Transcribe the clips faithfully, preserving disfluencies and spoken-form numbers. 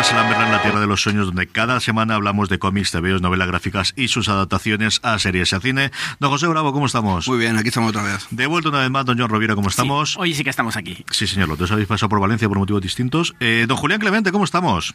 Slamberland, en la tierra de los sueños, donde cada semana hablamos de cómics, tebeos, novelas gráficas y sus adaptaciones a series y a cine. Don José Bravo, ¿cómo estamos? Muy bien, aquí estamos otra vez. De vuelta una vez más, don John Rovira, ¿cómo estamos? Sí, hoy sí que estamos aquí. Sí, señor, los dos habéis pasado por Valencia por motivos distintos. Eh, don Julián Clemente, ¿cómo estamos?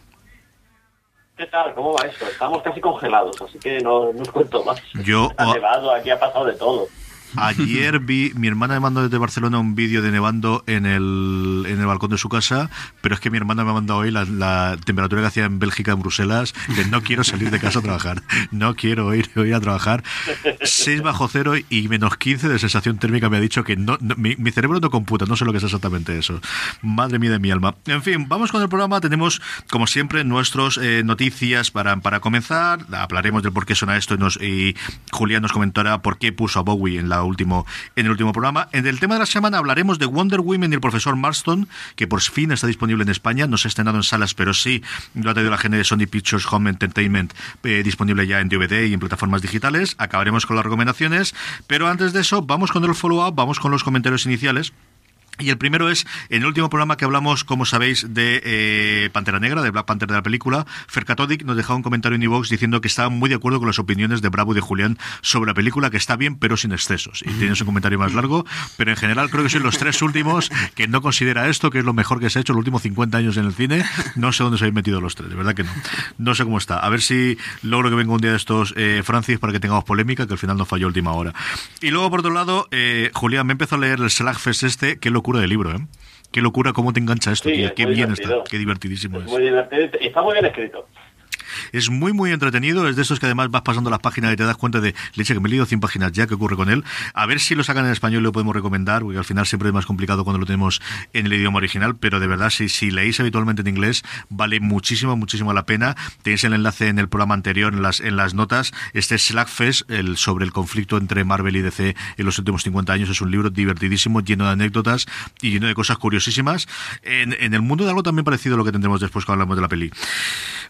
¿Qué tal? ¿Cómo va eso? Estamos casi congelados, así que no, no os cuento más. Yo... Está oh... nevado, aquí ha pasado de todo. Ayer vi, mi hermana me mandó desde Barcelona un vídeo de nevando en el, en el balcón de su casa, pero es que mi hermana me ha mandado hoy la, la temperatura que hacía en Bélgica, en Bruselas, que no quiero salir de casa a trabajar, no quiero ir hoy a trabajar. seis bajo cero y menos quince de sensación térmica, me ha dicho que no, no mi, mi cerebro no computa, no sé lo que es exactamente eso. Madre mía de mi alma. En fin, vamos con el programa, tenemos como siempre nuestras eh, noticias para, para comenzar, hablaremos del por qué suena esto y, nos, y Julián nos comentará por qué puso a Bowie en la último en el último programa. En el tema de la semana hablaremos de Wonder Woman y el profesor Marston, que por fin está disponible en España. No se ha estrenado en salas, pero sí lo ha traído la gente de Sony Pictures Home Entertainment, eh, disponible ya en D V D y en plataformas digitales. Acabaremos con las recomendaciones, pero antes de eso vamos con el follow-up, vamos con los comentarios iniciales. Y el primero es, en el último programa que hablamos, como sabéis, de eh, Pantera Negra, de Black Panther, de la película, Fercatodic nos dejaba un comentario en iVoox diciendo que estaba muy de acuerdo con las opiniones de Bravo y de Julián sobre la película, que está bien, pero sin excesos. Y tienes un comentario más largo, pero en general creo que sois los tres últimos que no considera esto, que es lo mejor que se ha hecho los últimos cincuenta años en el cine. No sé dónde se habéis metido los tres, de verdad que no. No sé cómo está. A ver si logro que venga un día de estos, eh, Francis, para que tengamos polémica, que al final nos falló a última hora. Y luego, por otro lado, eh, Julián, me empezó a leer el Slagfest este, que lo locura de libro, ¿eh? Qué locura cómo te engancha esto, sí, tío. Es qué bien divertido. Está, qué divertidísimo es. es. Muy divertido. Está muy bien escrito. Es muy muy entretenido, es de esos que además vas pasando las páginas y te das cuenta de, leche, que me he leído cien páginas ya, ¿qué ocurre con él? A ver si lo sacan en español y lo podemos recomendar, porque al final siempre es más complicado cuando lo tenemos en el idioma original, pero de verdad, si, si leéis habitualmente en inglés, vale muchísimo, muchísimo la pena. Tenéis el enlace en el programa anterior, en las, en las notas. Este es Slagfest, el, sobre el conflicto entre Marvel y D C en los últimos cincuenta años, es un libro divertidísimo, lleno de anécdotas y lleno de cosas curiosísimas, en, en el mundo de algo también parecido a lo que tendremos después cuando hablamos de la peli.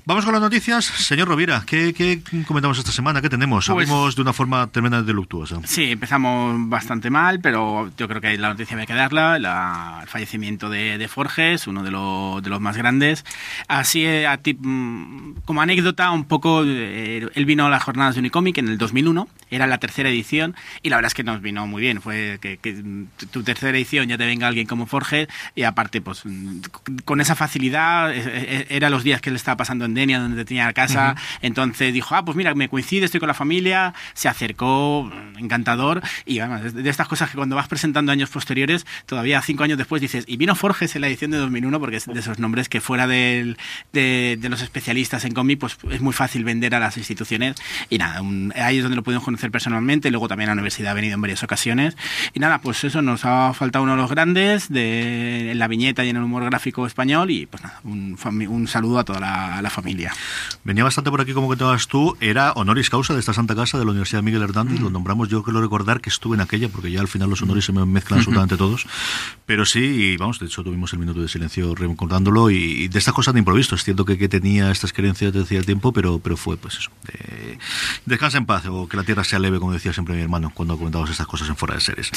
Vamos con las noticias. Señor Rovira, ¿qué, qué comentamos esta semana? ¿Qué tenemos? Hablamos pues, de una forma tremendamente luctuosa. Sí, empezamos bastante mal, pero yo creo que la noticia había que darla, la, el fallecimiento de, de Forges, uno de, lo, de los más grandes. Así, a ti, como anécdota, un poco, eh, él vino a las jornadas de Unicomic en el dos mil uno, era la tercera edición, y la verdad es que nos vino muy bien. Fue que, que tu tercera edición ya te venga alguien como Forges, y aparte, pues con esa facilidad, era los días que él estaba pasando en Denia, donde tenía la casa, uh-huh. Entonces dijo, ah, pues mira, me coincide, estoy con la familia, se acercó, encantador, y además, de estas cosas que cuando vas presentando años posteriores, todavía cinco años después dices, y vino Forges en la edición de dos mil uno, porque es de esos nombres que fuera del, de, de los especialistas en cómic, pues es muy fácil vender a las instituciones, y nada, un, ahí es donde lo pudimos conocer personalmente, luego también a la universidad ha venido en varias ocasiones, y nada, pues eso, nos ha faltado uno de los grandes, de, en la viñeta y en el humor gráfico español, y pues nada, un, un saludo a toda la, la familia. venía bastante por aquí, como contabas tú, era honoris causa de esta Santa Casa de la Universidad Miguel Hernández, mm. lo nombramos, yo creo recordar que estuve en aquella, porque ya al final los honores se me mezclan absolutamente todos, pero sí, y vamos, de hecho tuvimos el minuto de silencio recordándolo, y, y de estas cosas de improviso, es cierto que, que tenía estas creencias desde el tiempo, pero, pero fue pues eso, eh, descansa en paz, o que la tierra sea leve, como decía siempre mi hermano, cuando comentábamos estas cosas en Fuera de Series.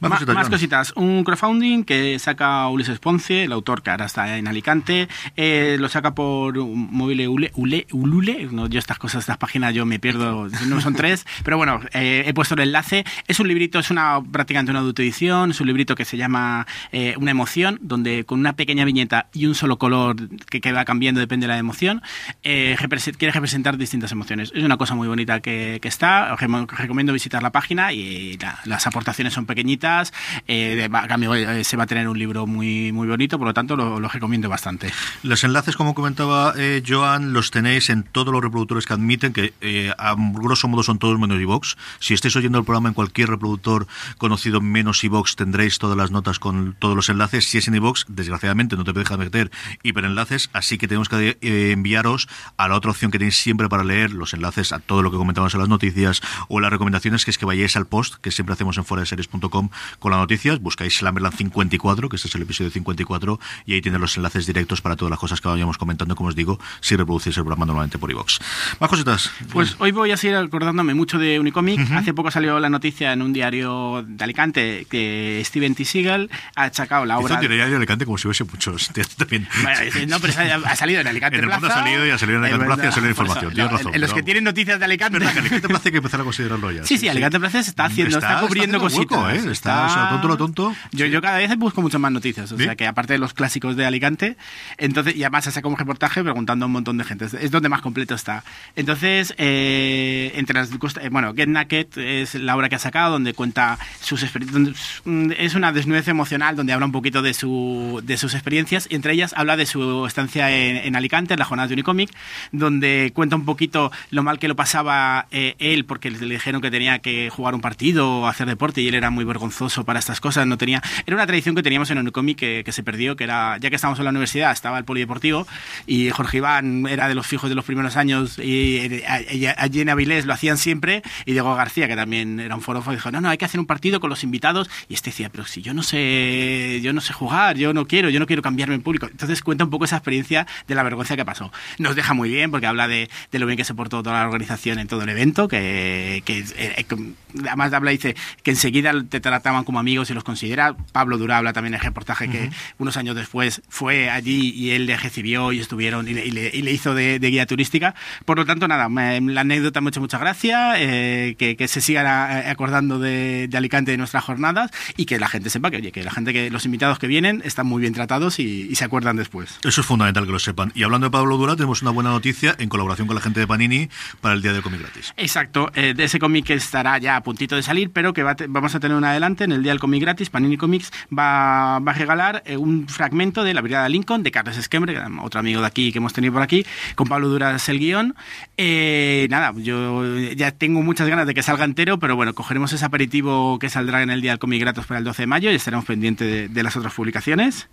Más, Ma, cositas, más cositas, un crowdfunding que saca Ulises Ponce, el autor que ahora está en Alicante, eh, lo saca por móvil Ulule, Ulule, no, yo estas cosas, estas páginas yo me pierdo, no son tres, pero bueno, eh, he puesto el enlace, es un librito, es una prácticamente una autoedición, es un librito que se llama eh, Una emoción, donde con una pequeña viñeta y un solo color que, que va cambiando, depende de la emoción, eh, quiere representar distintas emociones, es una cosa muy bonita que, que está, os recomiendo visitar la página y la, las aportaciones son pequeñitas, eh, a cambio eh, se va a tener un libro muy, muy bonito, por lo tanto lo, lo recomiendo bastante. Los enlaces, como comentaba eh, Joan, los tenéis en todos los reproductores que admiten, que eh, a grosso modo son todos menos iVoox. Si estáis oyendo el programa en cualquier reproductor conocido menos iVoox, tendréis todas las notas con todos los enlaces. Si es en iVoox, desgraciadamente no te deja meter hiperenlaces, así que tenemos que eh, enviaros a la otra opción que tenéis siempre para leer los enlaces a todo lo que comentábamos en las noticias o en las recomendaciones, que es que vayáis al post que siempre hacemos en fuera de series punto com con las noticias, buscáis Slamberland cincuenta y cuatro, que este es el episodio cincuenta y cuatro, y ahí tenéis los enlaces directos para todas las cosas que vayamos comentando, como os digo, si reproducís el programa normalmente por iVoox. Más cositas. Pues hoy voy a seguir acordándome mucho de Unicomic. Uh-huh. Hace poco salió la noticia en un diario de Alicante que Steven T. Siegel ha achacado la obra. Es un diario de Alicante como si hubiese muchos. También. Bueno, no, pero ha salido en Alicante Plaza. En el mundo ha salido y ha salido en Alicante Plaza y ha salido información. Tienes razón. En los que tienen noticias de Alicante. Verdad, que Alicante Plaza hay que empezar a considerarlo ya. Sí, sí, Alicante Plaza se está haciendo, está cubriendo cositas. Está tonto lo tonto. Yo cada vez busco muchas más noticias. O sea, que aparte de los clásicos de Alicante, entonces, y además se saca un reportaje preguntando a un montón de gente. Es donde más completo está. Entonces, eh, entre las bueno, Get Naked es la obra que ha sacado, donde cuenta sus experiencias. Es una desnudez emocional donde habla un poquito de, su, de sus experiencias. Entre ellas habla de su estancia en, en Alicante, en las jornadas de Unicomic, donde cuenta un poquito lo mal que lo pasaba eh, él, porque le dijeron que tenía que jugar un partido o hacer deporte y él era muy vergonzoso para estas cosas. No tenía, era una tradición que teníamos en Unicomic que, que se perdió, que era, ya que estábamos en la universidad, estaba el polideportivo y Jorge Iván era de los fijos de los primeros años y allí en Avilés lo hacían siempre, y Diego García, que también era un forofo, dijo, no, no, hay que hacer un partido con los invitados, y este decía, pero si yo no sé yo no sé jugar, yo no quiero yo no quiero cambiarme en público. Entonces cuenta un poco esa experiencia de la vergüenza que pasó. Nos deja muy bien porque habla de, de lo bien que se portó toda la organización en todo el evento, que, que, que además habla, dice que enseguida te trataban como amigos y los considera. Pablo Durá habla también en el reportaje, uh-huh, que unos años después fue allí y él le recibió y estuvieron y le, y le, y le hizo de, de guía turística. Por lo tanto, nada, me, la anécdota me ha hecho mucha gracia, eh, que, que se sigan a, acordando de, de Alicante, de nuestras jornadas, y que la gente sepa que, oye, que la gente, que los invitados que vienen están muy bien tratados y, y se acuerdan después. Eso es fundamental que lo sepan. Y hablando de Pablo Durá, tenemos una buena noticia en colaboración con la gente de Panini para el Día del Comic Gratis. Exacto, eh, de ese cómic que estará ya a puntito de salir, pero que va te, vamos a tener un adelante en el Día del Comic Gratis. Panini Comics va, va a regalar eh, un fragmento de La Brigada Lincoln, de Carlos Esquembre, otro amigo de aquí que hemos tenido por aquí, con Pablo Duras el guión. Eh, nada, yo ya tengo muchas ganas de que salga entero, pero bueno, cogeremos ese aperitivo que saldrá en el Día del Comic Gratis para el doce de mayo y estaremos pendientes de, de las otras publicaciones.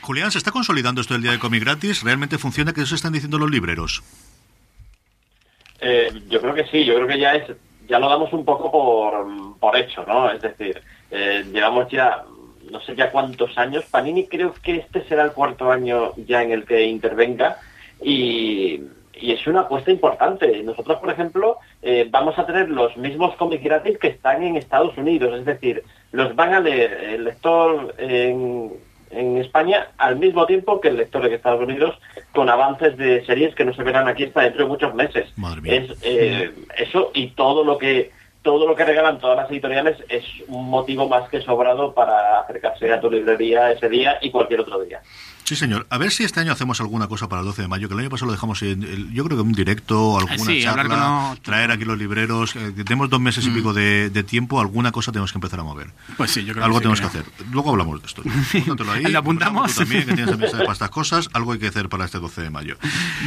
Julián, ¿se está consolidando esto del Día del Comic Gratis? ¿Realmente funciona? ¿Qué eso están diciendo los libreros? Eh, yo creo que sí, yo creo que ya es ya lo damos un poco por, por hecho, ¿no? Es decir, eh, llevamos ya no sé ya cuántos años. Panini creo que este será el cuarto año ya en el que intervenga y, y es una apuesta importante. Nosotros, por ejemplo, eh, vamos a tener los mismos cómics gratis que están en Estados Unidos, es decir, los van a leer el lector en, en España al mismo tiempo que el lector en Estados Unidos, con avances de series que no se verán aquí hasta dentro de muchos meses. Madre mía. Es, eh, eso y todo lo que... Todo lo que regalan todas las editoriales es un motivo más que sobrado para acercarse a tu librería ese día y cualquier otro día. Sí, señor. A ver si este año hacemos alguna cosa para el doce de mayo, que el año pasado lo dejamos en, el, yo creo que un directo, alguna sí, charla, no... traer aquí los libreros. Eh, tenemos dos meses mm. y pico de, de tiempo, alguna cosa tenemos que empezar a mover. Pues sí, yo creo algo que sí, tenemos que hacer. Luego hablamos de esto. Ahí, ¿lo apuntamos? También, que tienes que pensar para estas cosas, algo hay que hacer para este doce de mayo.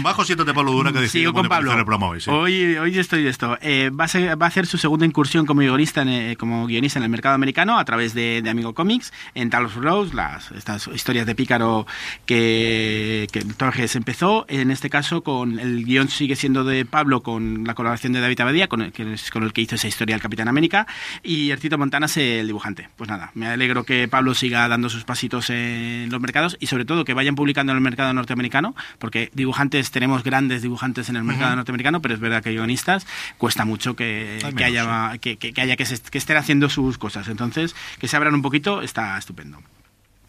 Bajo siéntate, Pablo Durá, que decidió con Pablo el programa hoy, ¿sí? hoy. Hoy estoy de esto. Eh, va, a ser, va a hacer su segunda incursión como guionista en, eh, como guionista en el mercado americano a través de, de Amigo Comics, en Talos Rose, las estas historias de pícaro que, que Forges empezó, en este caso con el guión sigue siendo de Pablo, con la colaboración de David Abadía, con el que, con el que hizo esa historia del Capitán América, y Ercito Montana es el dibujante. Pues nada, me alegro que Pablo siga dando sus pasitos en los mercados y sobre todo que vayan publicando en el mercado norteamericano, porque dibujantes tenemos grandes dibujantes en el mercado uh-huh. norteamericano, pero es verdad que guionistas cuesta mucho que, que, menos, haya, sí. que, que, que haya que haya que estén haciendo sus cosas. Entonces, que se abran un poquito está estupendo.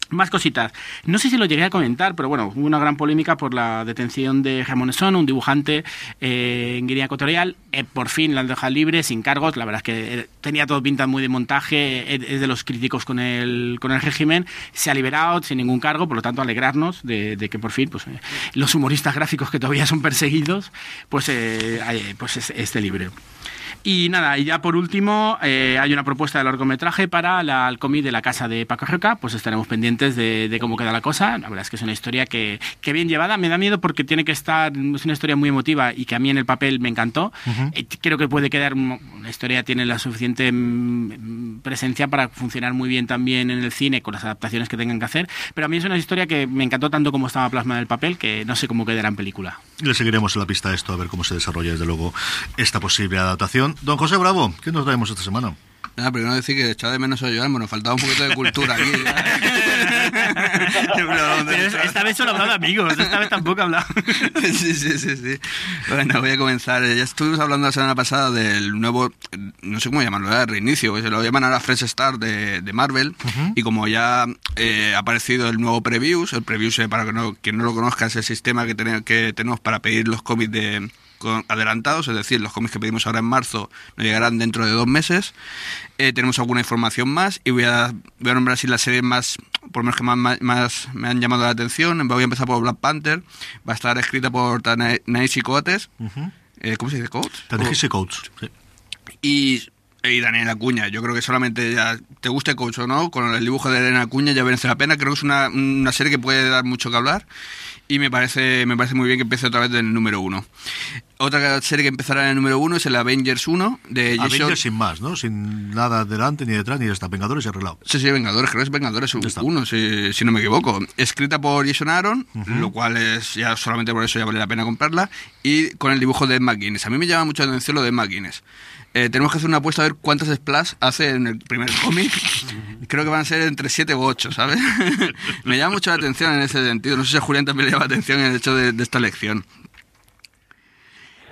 Más cositas. No sé si lo llegué a comentar, pero bueno, hubo una gran polémica por la detención de Hermoneson, un dibujante eh, en Guinea Ecuatorial. Eh, por fin la han dejado libre, sin cargos. La verdad es que eh, tenía todo pinta muy de montaje. Eh, es de los críticos con el con el régimen. Se ha liberado sin ningún cargo, por lo tanto, alegrarnos de, de que por fin pues eh, los humoristas gráficos que todavía son perseguidos, pues, eh, eh, pues esté es libre. Y nada, y ya por último, eh, hay una propuesta de largometraje para la, el cómic de la casa de Paco Roca, pues estaremos pendientes de, de cómo queda la cosa. La verdad es que es una historia que, que bien llevada, me da miedo porque tiene que estar, es una historia muy emotiva y que a mí en el papel me encantó. Uh-huh. Eh, creo que puede quedar, la historia tiene la suficiente mm, presencia para funcionar muy bien también en el cine con las adaptaciones que tengan que hacer, pero a mí es una historia que me encantó tanto como estaba plasmada en el papel, que no sé cómo quedará en película. Le seguiremos en la pista a esto, a ver cómo se desarrolla desde luego esta posible adaptación. Don José Bravo, ¿qué nos traemos esta semana? Nada, primero decir que echaba de menos a Joan, bueno, faltaba un poquito de cultura aquí. Pero esta vez solo he hablado de amigos, esta vez tampoco he hablado. Sí, sí, sí, sí. Bueno, voy a comenzar. Ya estuvimos hablando la semana pasada del nuevo, no sé cómo llamarlo, era reinicio, se lo llaman ahora Fresh Start de, de Marvel. Uh-huh. Y como ya eh, ha aparecido el nuevo Previews, el Previews, para que no, quien no lo conozca, es el sistema que, ten, que tenemos para pedir los cómics de... adelantados, es decir, los cómics que pedimos ahora en marzo nos llegarán dentro de dos meses. Eh, tenemos alguna información más y voy a, voy a nombrar así las series más, por lo menos que más, más, más me han llamado la atención. Voy a empezar por Black Panther, va a estar escrita por Ta-Nehisi Coates. Uh-huh. eh, ¿Cómo se dice? ¿Coates? Ta-Nehisi Coates, sí. Y... y Daniel Acuña, yo creo que solamente ya te guste Coach o no, con el dibujo de Daniel Acuña ya merece la pena. Creo que es una, una serie que puede dar mucho que hablar y me parece me parece muy bien que empiece otra vez del número uno. Otra serie que empezará en el número uno es el Avengers uno de Jason. Avengers sin más, ¿no? Sin nada delante ni detrás ni hasta Vengadores y arreglado. Sí, sí, Vengadores, creo que es Vengadores uno, si, si no me equivoco. Escrita por Jason Aaron, uh-huh. lo cual es ya solamente por eso ya vale la pena comprarla, y con el dibujo de Ed McGuinness. A mí me llama mucho la atención lo de Ed McGuinness. Eh, tenemos que hacer una apuesta a ver cuántas splash hace en el primer cómic. Creo que van a ser entre siete u ocho, ¿sabes? Me llama mucho la atención en ese sentido. No sé si a Julián también le llama la atención el hecho de, de esta elección.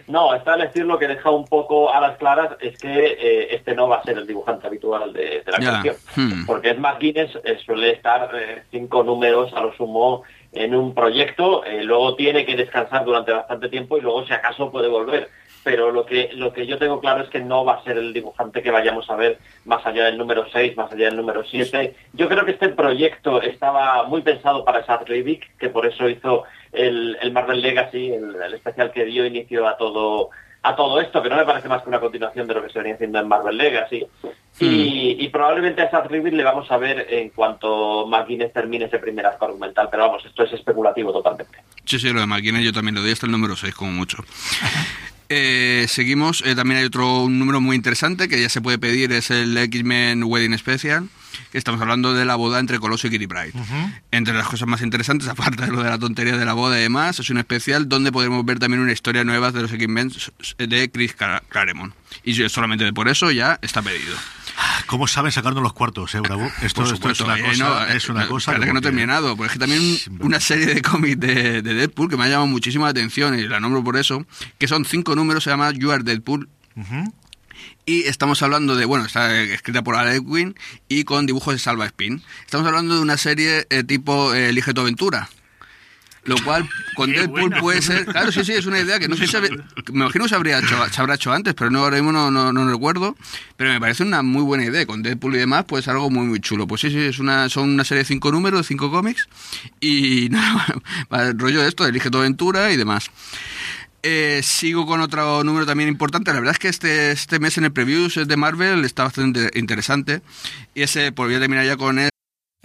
No, esta elección lo que deja un poco a las claras es que eh, este no va a ser el dibujante habitual de, de la yeah. colección. Hmm. Porque Ed McGuinness eh, suele estar eh, cinco números a lo sumo en un proyecto, eh, luego tiene que descansar durante bastante tiempo y luego si acaso puede volver. Pero lo que lo que yo tengo claro es que no va a ser el dibujante que vayamos a ver más allá del número seis, más allá del número siete. Yo creo que este proyecto estaba muy pensado para Seth Riebig, que por eso hizo el, el Marvel Legacy, el, el especial que dio inicio a todo a todo esto, que no me parece más que una continuación de lo que se venía haciendo en Marvel Legacy. Hmm. Y, y probablemente a Seth Riebig le vamos a ver en cuanto McGuinness termine ese primer arco argumental, pero vamos, esto es especulativo totalmente. Sí, sí, lo de McGuinness yo también lo doy hasta el número seis como mucho. Eh, seguimos, eh, también hay otro un número muy interesante que ya se puede pedir, es el X-Men Wedding Special, que estamos hablando de la boda entre Coloso y Kitty Pryde. Uh-huh. Entre las cosas más interesantes, aparte de lo de la tontería de la boda y demás, es un especial donde podremos ver también una historia nueva de los X-Men de Chris Claremont. Y solamente por eso ya está pedido. ¿Cómo saben sacarnos los cuartos, eh, Bravo? Esto, supuesto, esto es una eh, cosa... No, es una no, cosa claro que no he terminado, porque es que también una serie de cómics de, de Deadpool que me ha llamado muchísimo la atención, y la nombro por eso, que son cinco números, se llama You Are Deadpool. Uh-huh. Y estamos hablando de, bueno, está escrita por Al Ewing y con dibujos de Salva Spin. Estamos hablando de una serie eh, tipo eh, Elige tu aventura. Lo cual, con Qué Deadpool buena. Puede ser... Claro, sí, sí, es una idea que no sé si... Me imagino que se, habría hecho, se habrá hecho antes, pero no, ahora mismo no, no, no recuerdo. Pero me parece una muy buena idea. Con Deadpool y demás, pues algo muy, muy chulo. Pues sí, sí, es una, son una serie de cinco números, cinco cómics. Y nada, el rollo de esto, Elige tu aventura y demás. Eh, sigo con otro número también importante. La verdad es que este, este mes en el preview de Marvel está bastante interesante. Y ese, por voy a terminar ya con él.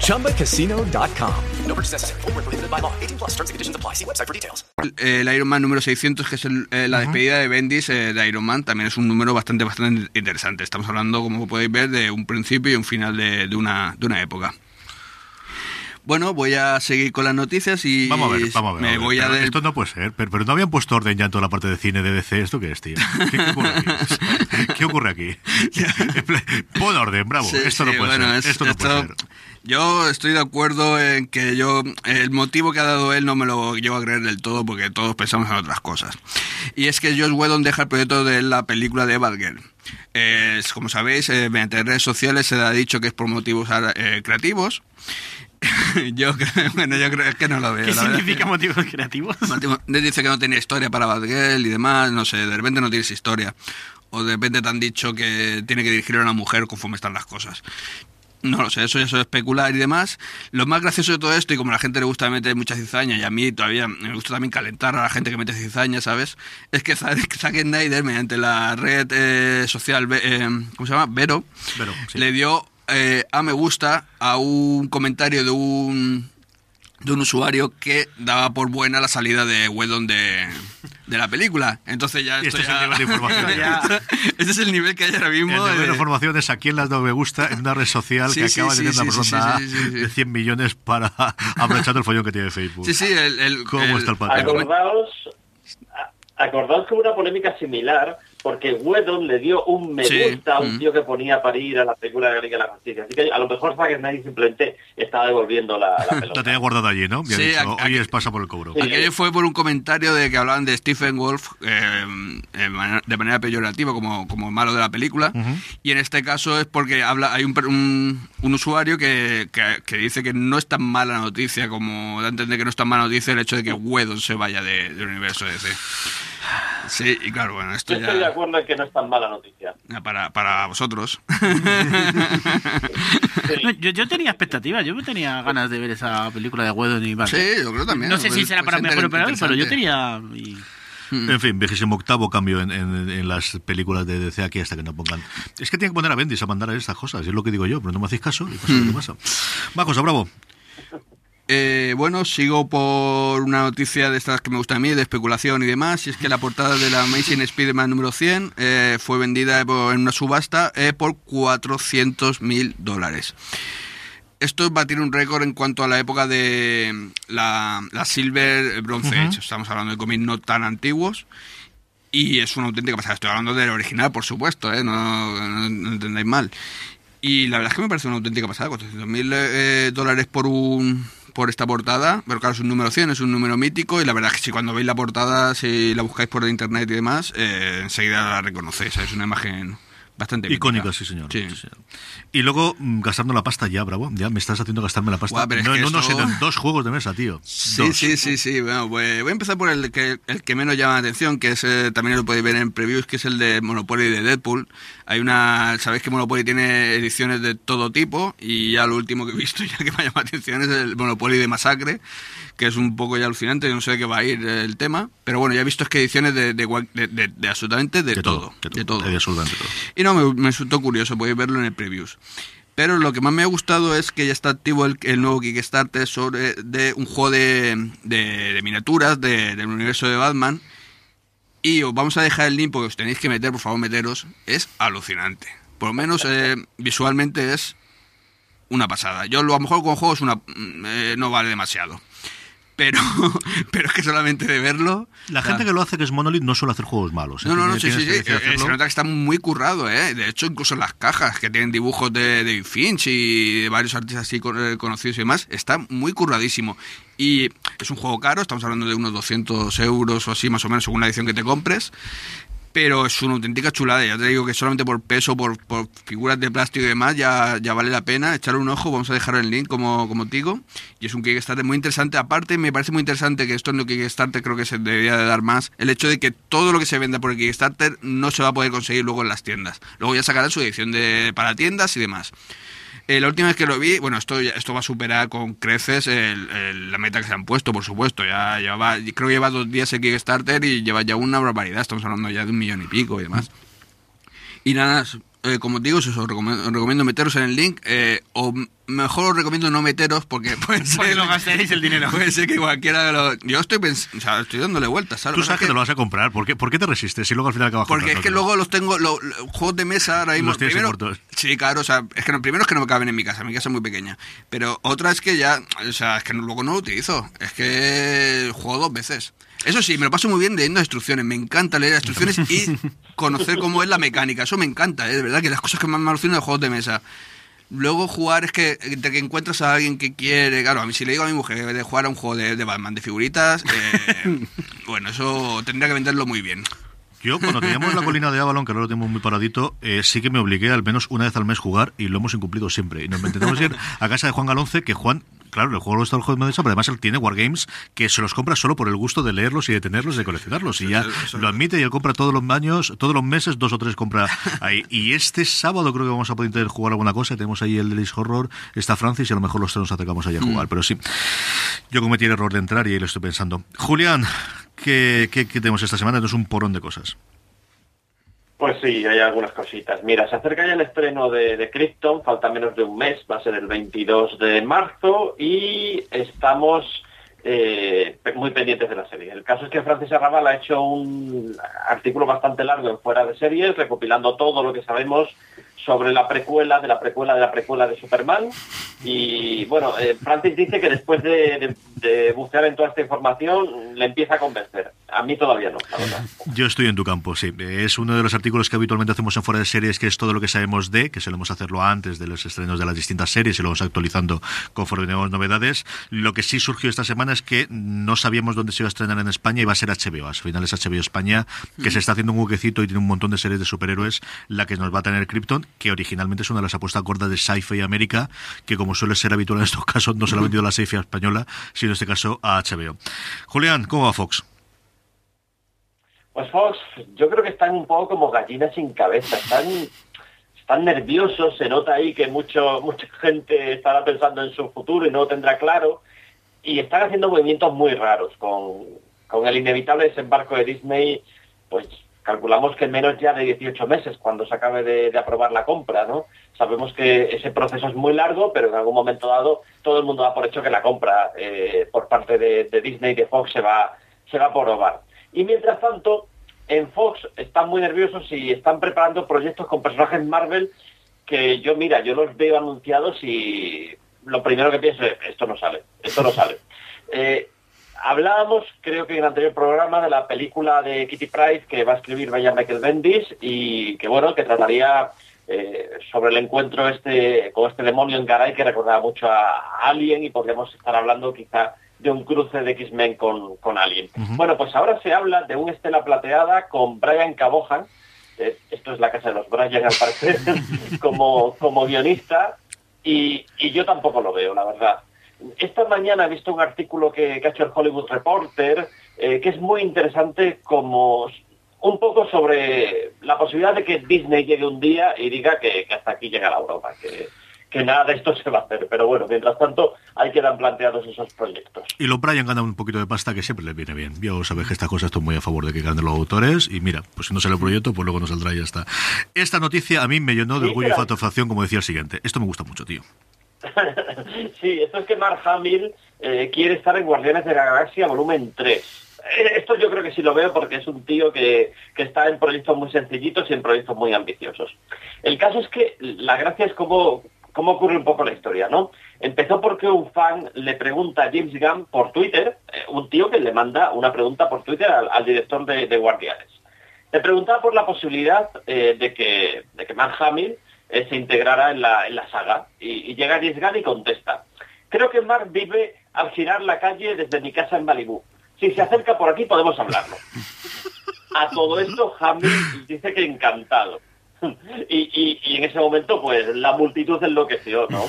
Chumba Casino dot com. No purchase necessary. Void where prohibited by law. eighteen plus. Terms and conditions apply. See website for details. El Iron Man número seiscientos, que es el, eh, la despedida de Bendis eh, de Iron Man, también es un número bastante bastante interesante. Estamos hablando, como podéis ver, de un principio y un final de, de una de una época. Bueno, voy a seguir con las noticias y... Vamos a ver, vamos a ver. Me a ver voy a del... Esto no puede ser, pero, pero no habían puesto orden ya en toda la parte de cine de D C. ¿Esto qué es, tío? ¿Qué, qué ocurre aquí? ¿Qué ocurre aquí? Pon orden, bravo. Sí, esto sí, no puede bueno, ser. Es, esto no esto... puede ser. Yo estoy de acuerdo en que yo el motivo que ha dado él no me lo llevo a creer del todo, porque todos pensamos en otras cosas. Y es que Joss Whedon deja el proyecto de la película de Batgirl. Eh, como sabéis, eh, mediante redes sociales se ha dicho que es por motivos eh, creativos. Yo creo, bueno, yo creo que no lo veo. ¿Qué significa verdad? Motivos creativos? Motivo, dice que no tiene historia para Batgirl y demás, no sé, de repente no tienes historia. O de repente te han dicho que tiene que dirigir a una mujer conforme están las cosas. No lo sé, eso ya es especular y demás. Lo más gracioso de todo esto, y como a la gente le gusta meter mucha cizaña, y a mí todavía me gusta también calentar a la gente que mete cizaña, ¿sabes? Es que Zack Snyder, mediante la red eh, social, eh, ¿cómo se llama? Vero, Vero sí. Le dio... Eh, a me gusta a un comentario de un de un usuario que daba por buena la salida de Whedon de, de la película. Entonces ya esto este ya... es el nivel de información. ya... Este es el nivel que hay ahora mismo. El nivel de, de información es aquí en las dos me gusta, en una red social sí, que sí, acaba sí, de tener sí, una persona sí, sí, sí, sí. de cien millones para aprovechar el follón que tiene Facebook. Sí, sí. El, el, ¿Cómo el, está el patio? Acordaos, acordaos que hubo una polémica similar... Porque Whedon le dio un me gusta sí. a un tío que ponía a parir a la película de la Liga de la Justicia. Así que a lo mejor Zack Snyder simplemente estaba devolviendo la, la pelota. La tenía guardada allí, ¿no? Me sí, dicho, a, a, oye, es pasa por el cobro. Sí, aquello fue por un comentario de que hablaban de Stephen Wolf eh, de manera peyorativa, como, como malo de la película. Uh-huh. Y en este caso es porque habla hay un, un, un usuario que, que, que dice que no es tan mala noticia, como da a entender que no es tan mala noticia el hecho de que Whedon se vaya de, del universo D C. Sí, y claro, bueno, esto Yo ya... estoy de acuerdo en que no es tan mala noticia. Para, para vosotros. No, yo, yo tenía expectativas, yo tenía ganas de ver esa película de Whedon y Batman. Sí, yo creo también. No sé pues, si será para mejor o para mí, pero yo tenía... Y... En fin, vigésimo octavo cambio en, en, en las películas de D C aquí hasta que no pongan... Es que tienen que poner a Bendis a mandar a estas cosas, es lo que digo yo, pero no me hacéis caso y pasa lo que pasa. Va, José, bravo. Eh, bueno, sigo por una noticia de estas que me gusta a mí, de especulación y demás, y es que la portada de la Amazing Spider-Man número cien eh, fue vendida por, en una subasta eh, por cuatrocientos mil dólares. Esto va a tener un récord en cuanto a la época de la, la Silver Bronze Age. Uh-huh. Estamos hablando de cómics no tan antiguos. Y es una auténtica pasada. Estoy hablando del original, por supuesto, eh, no, no, no entendáis mal. Y la verdad es que me parece una auténtica pasada. cuatrocientos mil eh, dólares por un... por esta portada, pero claro, es un número cien, es un número mítico, y la verdad es que si cuando veis la portada, si la buscáis por internet y demás, eh, enseguida la reconocéis, es una imagen bastante icónica, sí señor. Sí. sí señor. Y luego, gastando la pasta ya, bravo, ya me estás haciendo gastarme la pasta. Guau, no, no, no, esto... en dos juegos de mesa, tío. Sí, dos. sí, sí, sí, bueno, pues voy a empezar por el que, el que menos llama la atención, que es, eh, también lo podéis ver en previews, que es el de Monopoly de Deadpool. Hay una, sabéis que Monopoly tiene ediciones de todo tipo, y ya lo último que he visto, ya que me ha llamado la atención, es el Monopoly de Masacre, que es un poco ya alucinante, no sé de qué va a ir el tema, pero bueno, ya he visto es que ediciones de, de, de, de, de absolutamente de, de todo, todo. De todo. De absolutamente todo. Y no, me, me resultó curioso, podéis verlo en el previews. Pero lo que más me ha gustado es que ya está activo el, el nuevo Kickstarter sobre de un juego de, de, de miniaturas de, del universo de Batman. Y os vamos a dejar el link porque os tenéis que meter, por favor, meteros. Es alucinante. Por lo menos eh, visualmente es una pasada. Yo a lo mejor con juegos una, eh, no vale demasiado. Pero, pero es que solamente de verlo... La gente que lo hace, que es Monolith, no suele hacer juegos malos. ¿eh? No, no, no, sí, sí, sí. Se nota que está muy currado, ¿eh? De hecho, incluso en las cajas, que tienen dibujos de David Finch y de varios artistas así conocidos y demás, está muy curradísimo. Y es un juego caro, estamos hablando de unos doscientos euros o así, más o menos, según la edición que te compres. Pero es una auténtica chulada. Ya te digo que solamente por peso, por, por figuras de plástico y demás, ya, ya vale la pena echarle un ojo. Vamos a dejar el link, como, como digo. Y es un Kickstarter muy interesante. Aparte, me parece muy interesante que esto en el Kickstarter creo que se debería de dar más. El hecho de que todo lo que se venda por el Kickstarter no se va a poder conseguir luego en las tiendas. Luego ya sacarán su edición de, para tiendas y demás. Eh, la última vez que lo vi, bueno, esto esto va a superar con creces el, el, la meta que se han puesto, por supuesto. Ya llevaba, creo que lleva dos días el Kickstarter y lleva ya una barbaridad. Estamos hablando ya de un millón y pico y demás. Y nada, eh, como digo, os, os, recomiendo, os recomiendo meteros en el link. Eh, o mejor os recomiendo no meteros porque puede ser... Porque lo gastaréis el dinero. Puede ser que cualquiera de los... Yo estoy pensando, o sea, estoy dándole vueltas. ¿Sabes? Tú sabes que, que te lo vas a comprar. ¿Por qué, por qué te resistes? Si luego al final acabas Porque es que luego los tengo... Los, los juegos de mesa ahora mismo... Los tienes primero, en cortos. Sí, claro, o sea, es que no, primero es que no me caben en mi casa, mi casa es muy pequeña, pero otra es que ya, o sea, es que no, luego no lo utilizo, es que juego dos veces. Eso sí, me lo paso muy bien leyendo instrucciones, me encanta leer las instrucciones y conocer cómo es la mecánica, eso me encanta, ¿eh? De verdad que las cosas que más me alucinan de juegos de mesa. Luego jugar es que entre que encuentras a alguien que quiere, claro, a mí si le digo a mi mujer de jugar a un juego de, de Batman, de figuritas, eh, bueno, eso tendría que venderlo muy bien. Yo, cuando teníamos la colina de Avalon, que ahora lo tenemos muy paradito, eh, sí que me obligué al menos una vez al mes jugar y lo hemos incumplido siempre. Y nos intentamos ir a casa de Juan Galonce, que Juan, claro, el juego está el juego de mesa, pero además él tiene Wargames que se los compra solo por el gusto de leerlos y de tenerlos y de coleccionarlos. Y ya lo admite y él compra todos los años, todos los meses, dos o tres compra ahí. Y este sábado creo que vamos a poder jugar alguna cosa. Tenemos ahí el Delis Horror, está Francis y a lo mejor los tres nos acercamos ahí a jugar. Pero sí, yo cometí el error de entrar y ahí lo estoy pensando. Julián... ¿Qué, qué, ¿Qué tenemos esta semana? Entonces, un porrón de cosas. Pues sí, hay algunas cositas. Mira, se acerca ya el estreno de, de Krypton, falta menos de un mes, va a ser el veintidós de marzo y estamos eh, muy pendientes de la serie. El caso es que Francis Arrabal ha hecho un artículo bastante largo en Fuera de Series, recopilando todo lo que sabemos sobre la precuela de la precuela de la precuela de Superman. Y bueno, eh, Francis dice que después de, de, de bucear en toda esta información le empieza a convencer. A mí todavía no, la verdad. Yo estoy en tu campo, sí. Es uno de los artículos que habitualmente hacemos en Fuera de Series, que es todo lo que sabemos de, que solemos hacerlo antes de los estrenos de las distintas series y lo vamos actualizando conforme tenemos novedades. Lo que sí surgió esta semana es que no sabíamos dónde se iba a estrenar en España y va a ser H B O. Al final es H B O España, que se está haciendo un huequecito y tiene un montón de series de superhéroes, la que nos va a tener Krypton, que originalmente es una de las apuestas gordas de Syfy América, que como suele ser habitual en estos casos, no se la ha vendido a la Syfy española, sino en este caso a H B O. Julián, ¿cómo va Fox? Pues Fox, yo creo que están un poco como gallinas sin cabeza, están, están nerviosos, se nota ahí que mucho, mucha gente estará pensando en su futuro y no lo tendrá claro, y están haciendo movimientos muy raros con, con el inevitable desembarco de Disney, pues... Calculamos que menos ya de dieciocho meses cuando se acabe de, de aprobar la compra, ¿no? Sabemos que ese proceso es muy largo, pero en algún momento dado todo el mundo da por hecho que la compra eh, por parte de, de Disney y de Fox se va, se va a aprobar. Y mientras tanto, en Fox están muy nerviosos y están preparando proyectos con personajes Marvel que yo, mira, yo los veo anunciados y lo primero que pienso es, esto no sale, esto no sale. Eh, Hablábamos, creo que en el anterior programa, de la película de Kitty Pryde que va a escribir Brian Michael Bendis y que, bueno, que trataría eh, sobre el encuentro este con este demonio en Garay que recordaba mucho a Alien y podríamos estar hablando quizá de un cruce de X-Men con, con Alien. Uh-huh. Bueno, pues ahora se habla de un Estela Plateada con Brian Cabohan, eh, esto es la casa de los Brian al parecer, como, como guionista y, y yo tampoco lo veo, la verdad. Esta mañana he visto un artículo que, que ha hecho el Hollywood Reporter, eh, que es muy interesante como un poco sobre la posibilidad de que Disney llegue un día y diga que, que hasta aquí llega la Europa, que, que nada de esto se va a hacer. Pero bueno, mientras tanto, ahí quedan planteados esos proyectos. Y los Bryan ganan un poquito de pasta que siempre les viene bien. Ya sabéis que estas cosas estoy muy a favor de que ganen los autores. Y mira, pues si no sale el proyecto, pues luego no saldrá y ya está. Esta noticia a mí me llenó de sí, orgullo y satisfacción, como decía el siguiente. Esto me gusta mucho, tío. Sí, esto es que Mark Hamill eh, quiere estar en Guardianes de la Galaxia volumen tres. Esto yo creo que sí lo veo porque es un tío que, que está en proyectos muy sencillitos y en proyectos muy ambiciosos. El caso es que la gracia es cómo, cómo ocurre un poco la historia, ¿no? Empezó porque un fan le pregunta a James Gunn por Twitter, eh, un tío que le manda una pregunta por Twitter al, al director de, de Guardianes. Le preguntaba por la posibilidad eh, de, que, de que Mark Hamill eh, se integrara en la, en la saga. Y, y llega James Gunn y contesta: creo que Mark vive al girar la calle desde mi casa en Malibú. Si se acerca por aquí podemos hablarlo. A todo esto Hamill dice que encantado. Y, y, y en ese momento pues la multitud enloqueció, ¿no?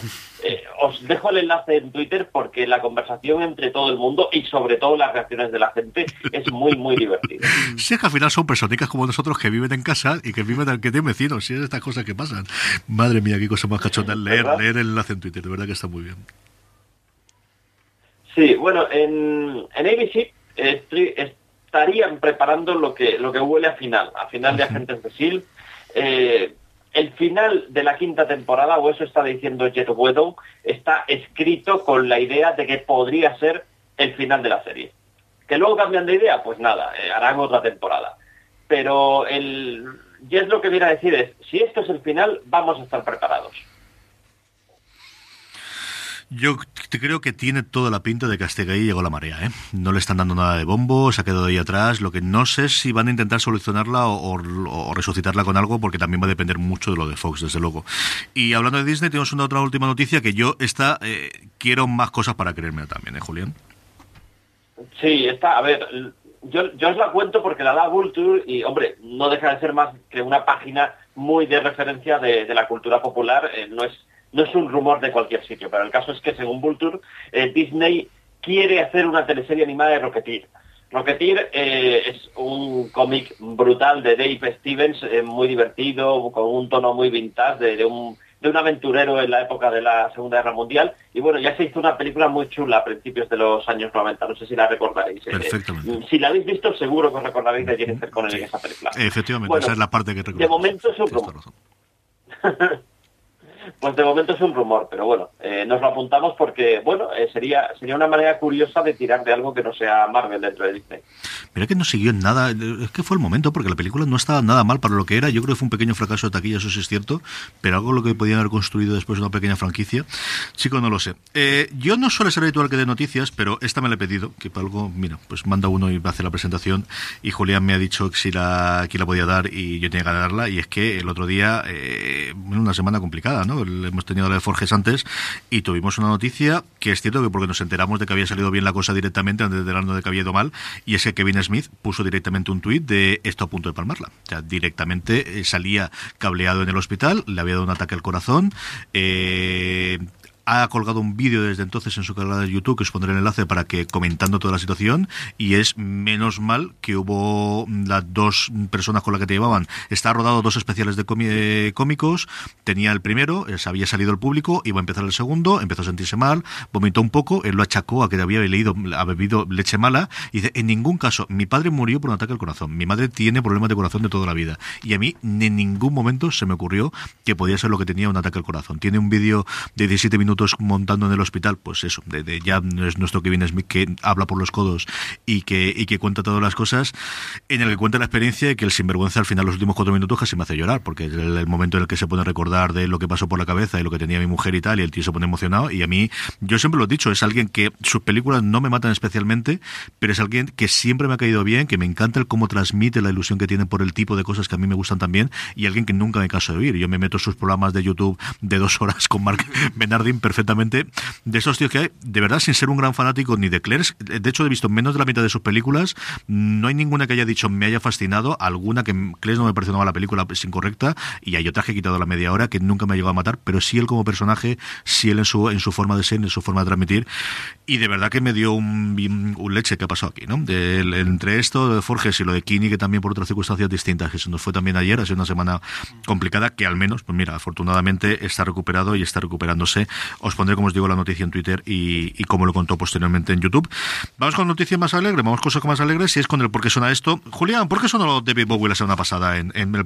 Eh, os dejo el enlace en Twitter porque la conversación entre todo el mundo y sobre todo las reacciones de la gente es muy, muy divertida. Si es que al final son personicas como nosotros que viven en casa y que viven al que tienen vecinos, si es estas cosas que pasan. Madre mía, qué cosa más cachonda. Leer, leer el enlace en Twitter, de verdad que está muy bien. Sí, bueno, en, en A B C eh, estarían preparando lo que lo que huele a final, a final de Agentes de S H I E L D. Eh, el final de la quinta temporada, o eso está diciendo Jet Widow, está escrito con la idea de que podría ser el final de la serie. ¿Que luego cambian de idea? Pues nada, eh, harán otra temporada. Pero el Jet lo que viene a decir es, si esto es el final, vamos a estar preparados. Yo creo que tiene toda la pinta de que hasta ahí llegó la marea, ¿eh? No le están dando nada de bombo, se ha quedado ahí atrás. Lo que no sé si van a intentar solucionarla o, o, o resucitarla con algo, porque también va a depender mucho de lo de Fox, desde luego. Y hablando de Disney, tenemos una otra última noticia que yo esta, eh, quiero más cosas para creerme también, ¿eh, Julián? Sí, esta, a ver, yo, yo os la cuento porque la da Vulture y, hombre, no deja de ser más que una página muy de referencia de, de la cultura popular, eh, no es... No es un rumor de cualquier sitio, pero el caso es que, según Vulture, eh, Disney quiere hacer una teleserie animada de Rocketeer. Rocketeer eh, es un cómic brutal de Dave Stevens, eh, muy divertido, con un tono muy vintage, de, de, un, de un aventurero en la época de la Segunda Guerra Mundial. Y bueno, ya se hizo una película muy chula a principios de los años noventa, no sé si la recordaréis. Perfectamente. Eh, si la habéis visto, seguro que os recordaréis de Jennifer Connelly en sí, esa película. Efectivamente, bueno, esa es la parte que recuerdo. De momento es un rumor. Pues de momento es un rumor, pero bueno, eh, nos lo apuntamos porque, bueno, eh, sería sería una manera curiosa de tirar de algo que no sea Marvel dentro de Disney. Mira que no siguió en nada, es que fue el momento, porque la película no estaba nada mal para lo que era. Yo creo que fue un pequeño fracaso de taquilla, eso sí es cierto, pero algo lo que podían haber construido después de una pequeña franquicia, chico, no lo sé. Eh, yo no suele ser habitual que dé noticias, pero esta me la he pedido, que para algo, mira, pues manda uno y va a hacer la presentación, y Julián me ha dicho que si la, aquí la podía dar y yo tenía que darla, y es que el otro día, eh, una semana complicada, ¿no? Hemos tenido la de Forges antes y tuvimos una noticia que es cierto que porque nos enteramos de que había salido bien la cosa directamente antes de enterarnos de que había ido mal, y es que Kevin Smith puso directamente un tuit de esto a punto de palmarla. O sea, directamente salía cableado en el hospital, le había dado un ataque al corazón, eh... ha colgado un vídeo desde entonces en su canal de YouTube, que os pondré el enlace para que comentando toda la situación, y es menos mal que hubo las dos personas con las que te llevaban. Está rodado dos especiales de comi- cómicos, tenía el primero, se había salido el público, iba a empezar el segundo, empezó a sentirse mal, vomitó un poco, él lo achacó a que había leído, ha bebido leche mala, y dice, en ningún caso, mi padre murió por un ataque al corazón, mi madre tiene problemas de corazón de toda la vida, y a mí en ningún momento se me ocurrió que podía ser lo que tenía un ataque al corazón. Tiene un vídeo de diecisiete minutos montando en el hospital, pues eso, de, de ya es nuestro Kevin Smith que habla por los codos y que, y que cuenta todas las cosas, en el que cuenta la experiencia y que el sinvergüenza al final los últimos cuatro minutos casi me hace llorar, porque es el, el momento en el que se pone a recordar de lo que pasó por la cabeza y lo que tenía mi mujer y tal, y el tío se pone emocionado, y a mí, yo siempre lo he dicho, es alguien que sus películas no me matan especialmente, pero es alguien que siempre me ha caído bien, que me encanta el cómo transmite la ilusión que tiene por el tipo de cosas que a mí me gustan también, y alguien que nunca me canso de oír. Yo me meto en sus programas de YouTube de dos horas con Mark Benardín perfectamente, de esos tíos que hay, de verdad, sin ser un gran fanático ni de Clerks, de hecho he visto menos de la mitad de sus películas, no hay ninguna que haya dicho me haya fascinado, alguna que Clerks no me pareció una mala película, es incorrecta, y hay otras que he quitado la media hora que nunca me ha llegado a matar, pero sí él como personaje, sí él en su, en su forma de ser, en su forma de transmitir, y de verdad que me dio un, un leche que ha pasado aquí, ¿no? De, entre esto de Forges y lo de Kini, que también por otras circunstancias distintas, que se nos fue también ayer, ha sido una semana complicada, que al menos, pues mira, afortunadamente está recuperado y está recuperándose. Os pondré, como os digo, la noticia en Twitter y, y como lo contó posteriormente en YouTube. Vamos con noticias más alegres, vamos con cosas más alegres, y es con el por qué suena esto. Julián, ¿por qué sonó David Bowie la semana pasada en, en el...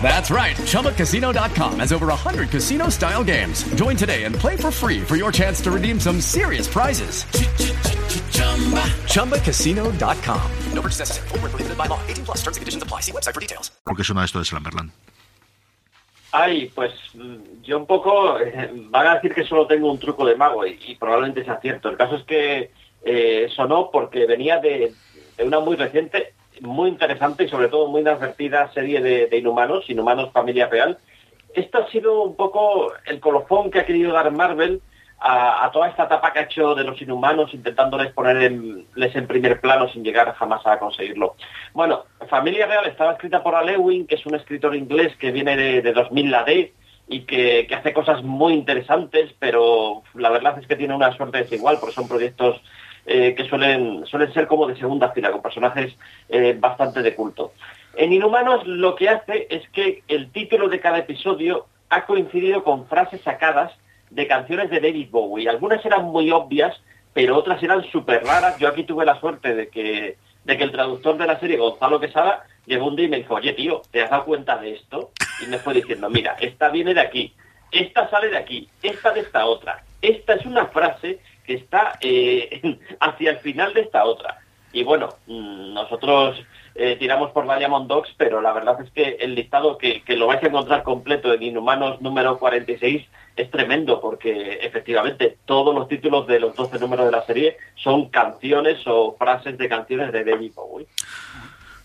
That's right, Chumba Casino dot com has over one hundred casino-style games. Join today and play for free for your chance to redeem some serious prizes. Chumba Casino dot com. No purchase necessary. Void where prohibited by law. eighteen plus terms and conditions apply. See website for details. ¿Por qué suena esto de Slamberland? Ay, pues yo un poco... Van a decir que solo tengo un truco de mago y, y probablemente sea cierto. El caso es que eh, sonó porque venía de, de una muy reciente, muy interesante y sobre todo muy inadvertida serie de, de Inhumanos, Inhumanos Familia Real. Esto ha sido un poco el colofón que ha querido dar Marvel A, a toda esta etapa que ha hecho de los Inhumanos, intentándoles ponerles en primer plano sin llegar jamás a conseguirlo. Bueno, Familia Real estaba escrita por Al Ewing, que es un escritor inglés que viene de, de dos mil la D y que, que hace cosas muy interesantes, pero la verdad es que tiene una suerte desigual, porque son proyectos eh, que suelen, suelen ser como de segunda fila, con personajes eh, bastante de culto. En Inhumanos lo que hace es que el título de cada episodio ha coincidido con frases sacadas de canciones de David Bowie. Algunas eran muy obvias, pero otras eran súper raras. Yo aquí tuve la suerte de que, de que el traductor de la serie, Gonzalo Quesada, llegó un día y me dijo, oye tío, ¿te has dado cuenta de esto? Y me fue diciendo, mira, esta viene de aquí, esta sale de aquí, esta de esta otra, esta es una frase que está eh, hacia el final de esta otra. Y bueno, nosotros eh, tiramos por la Diamond Dogs, pero la verdad es que el listado que, que lo vais a encontrar completo en Inhumanos número cuarenta y seis es tremendo, porque efectivamente todos los títulos de los doce números de la serie son canciones o frases de canciones de David Bowie.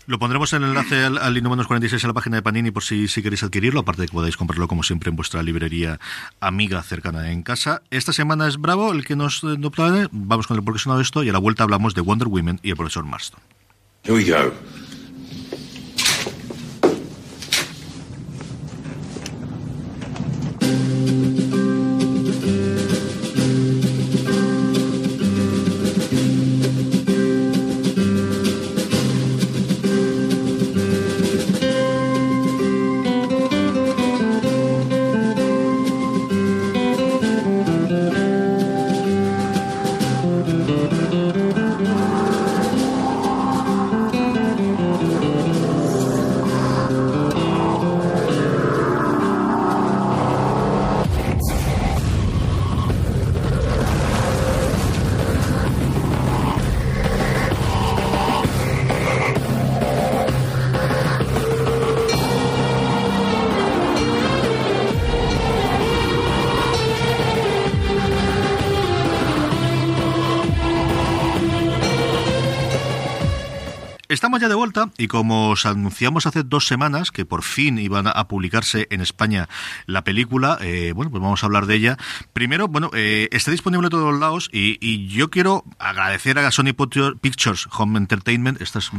Lo pondremos en el enlace al, al Inhumanos cuarenta y seis en la página de Panini por si, si queréis adquirirlo, aparte de que podéis comprarlo como siempre en vuestra librería amiga cercana en casa. Esta semana es Bravo el que nos no plane. Vamos con el por qué sonado esto y a la vuelta hablamos de Wonder Woman y el profesor Marston. Here we go. Estamos ya de vuelta y como os anunciamos hace dos semanas que por fin iban a publicarse en España la película, eh, bueno, pues vamos a hablar de ella. Primero, bueno, eh, está disponible en todos lados y, y yo quiero agradecer a Sony Pictures Home Entertainment, esta es,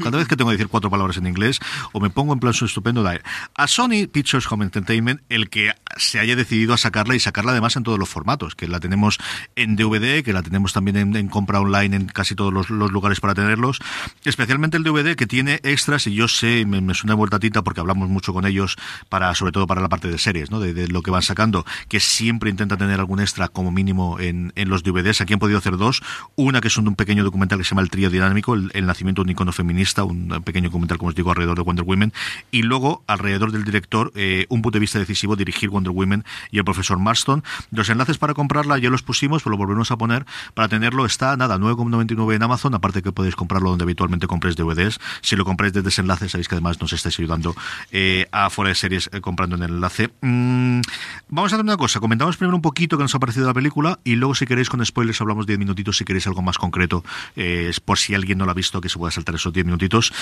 cada vez que tengo que decir cuatro palabras en inglés o me pongo en plan su estupendo live, a Sony Pictures Home Entertainment el que se haya decidido a sacarla y sacarla además en todos los formatos, que la tenemos en D V D, que la tenemos también en, en compra online en casi todos los, los lugares para tenerlos, especialmente el D V D que tiene extras y yo sé, me, me suena vuelta tita porque hablamos mucho con ellos para, sobre todo para la parte de series, ¿no? De, de lo que van sacando, que siempre intenta tener algún extra como mínimo en, en los D V Ds. Aquí han podido hacer dos, una que es un, un pequeño documental que se llama El Trío Dinámico, el, el nacimiento de un icono feminista, un pequeño documental como os digo alrededor de Wonder Woman, y luego alrededor del director, eh, un punto de vista decisivo, dirigir Wonder Woman y el profesor Marston. Los enlaces para comprarla ya los pusimos, pero lo volvemos a poner para tenerlo. Está nada, nueve con noventa y nueve en Amazon, aparte que podéis comprarlo donde habitualmente compréis D V Ds. Si lo compráis desde ese enlace, sabéis que además nos estáis ayudando eh, a Fuera de Series eh, comprando en el enlace. Mm, vamos a hacer una cosa, comentamos primero un poquito que nos ha parecido la película y luego si queréis con spoilers hablamos diez minutitos si queréis algo más concreto, eh, por si alguien no lo ha visto que se pueda saltar esos diez minutitos.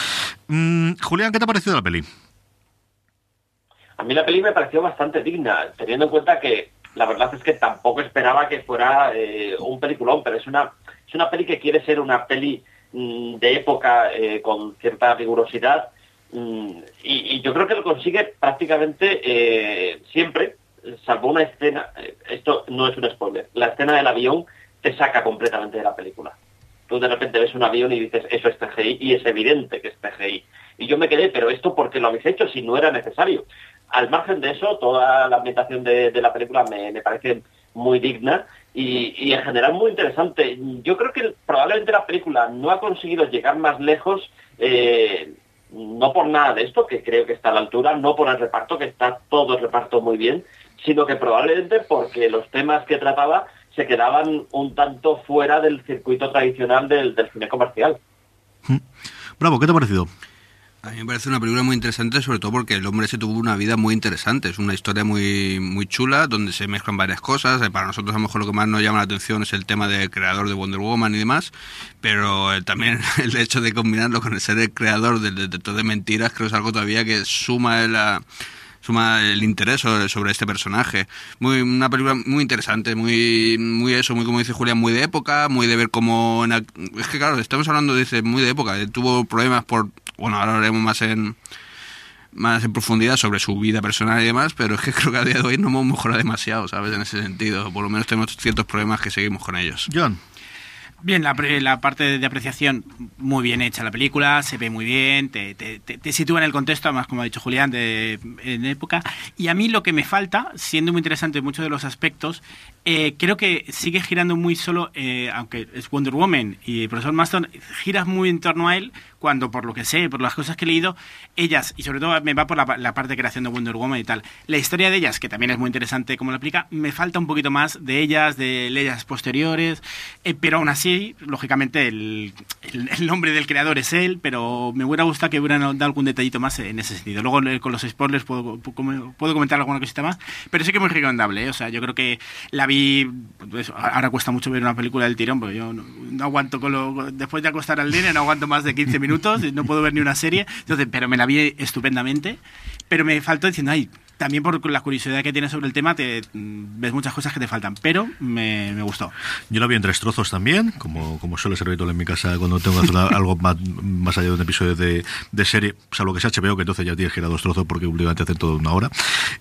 Mm, Julián, ¿qué te ha parecido la peli? A mí la peli me pareció bastante digna, teniendo en cuenta que la verdad es que tampoco esperaba que fuera eh, un peliculón, pero es una, es una peli que quiere ser una peli mm, de época eh, con cierta rigurosidad mm, y, y yo creo que lo consigue prácticamente eh, siempre, salvo una escena, esto no es un spoiler, la escena del avión te saca completamente de la película. Tú de repente ves un avión y dices, eso es T G I, y es evidente que es T G I. Y yo me quedé, pero esto ¿por qué lo habéis hecho si no era necesario? Al margen de eso, toda la ambientación de, de la película me, me parece muy digna y, y en general muy interesante. Yo creo que probablemente la película no ha conseguido llegar más lejos, eh, no por nada de esto, que creo que está a la altura, no por el reparto, que está todo el reparto muy bien, sino que probablemente porque los temas que trataba se quedaban un tanto fuera del circuito tradicional del, del cine comercial. Bravo, ¿qué te ha parecido? A mí me parece una película muy interesante, sobre todo porque el hombre se tuvo una vida muy interesante. Es una historia muy muy chula, donde se mezclan varias cosas. Para nosotros a lo mejor lo que más nos llama la atención es el tema del creador de Wonder Woman y demás, pero también el hecho de combinarlo con el ser el creador del detector de mentiras creo que es algo todavía que suma la... suma el interés sobre, sobre este personaje. Muy una película muy interesante, muy muy eso, muy como dice Julián, muy de época, muy de ver cómo... Es que claro, estamos hablando de muy de época, tuvo problemas por... Bueno, ahora hablaremos más en más en profundidad sobre su vida personal y demás, pero es que creo que a día de hoy no hemos mejorado demasiado, ¿sabes? En ese sentido, por lo menos tenemos ciertos problemas que seguimos con ellos. John. Bien, la, la parte de apreciación muy bien hecha la película, se ve muy bien, te, te, te, te sitúa en el contexto, además como ha dicho Julián, de, en época. Y a mí lo que me falta, siendo muy interesante muchos de los aspectos, eh, creo que sigue girando muy solo, eh, aunque es Wonder Woman y el profesor Marston, giras muy en torno a él cuando, por lo que sé, por las cosas que he leído, ellas, y sobre todo me va por la, la parte de creación de Wonder Woman y tal, la historia de ellas, que también es muy interesante como la aplica, me falta un poquito más de ellas, de leyes posteriores, eh, pero aún así lógicamente el, el, el nombre del creador es él, pero me hubiera gustado que hubieran dado algún detallito más en ese sentido. Luego con los spoilers puedo, puedo comentar alguna cosita más, pero sí que es muy recomendable, ¿eh? O sea, yo creo que la vi, pues, ahora cuesta mucho ver una película del tirón, porque yo no, no aguanto con lo, después de acostar al nene no aguanto más de quince minutos, no puedo ver ni una serie, entonces, pero me la vi estupendamente, pero me faltó diciendo, ay, también por la curiosidad que tienes sobre el tema, te ves muchas cosas que te faltan, pero me, me gustó. Yo la vi en tres trozos también, como, como suele ser habitual en mi casa cuando tengo que hacer algo más, más allá de un episodio de, de serie, salvo que sea H B O, que entonces ya tienes que ir a dos trozos porque últimamente hacen todo una hora.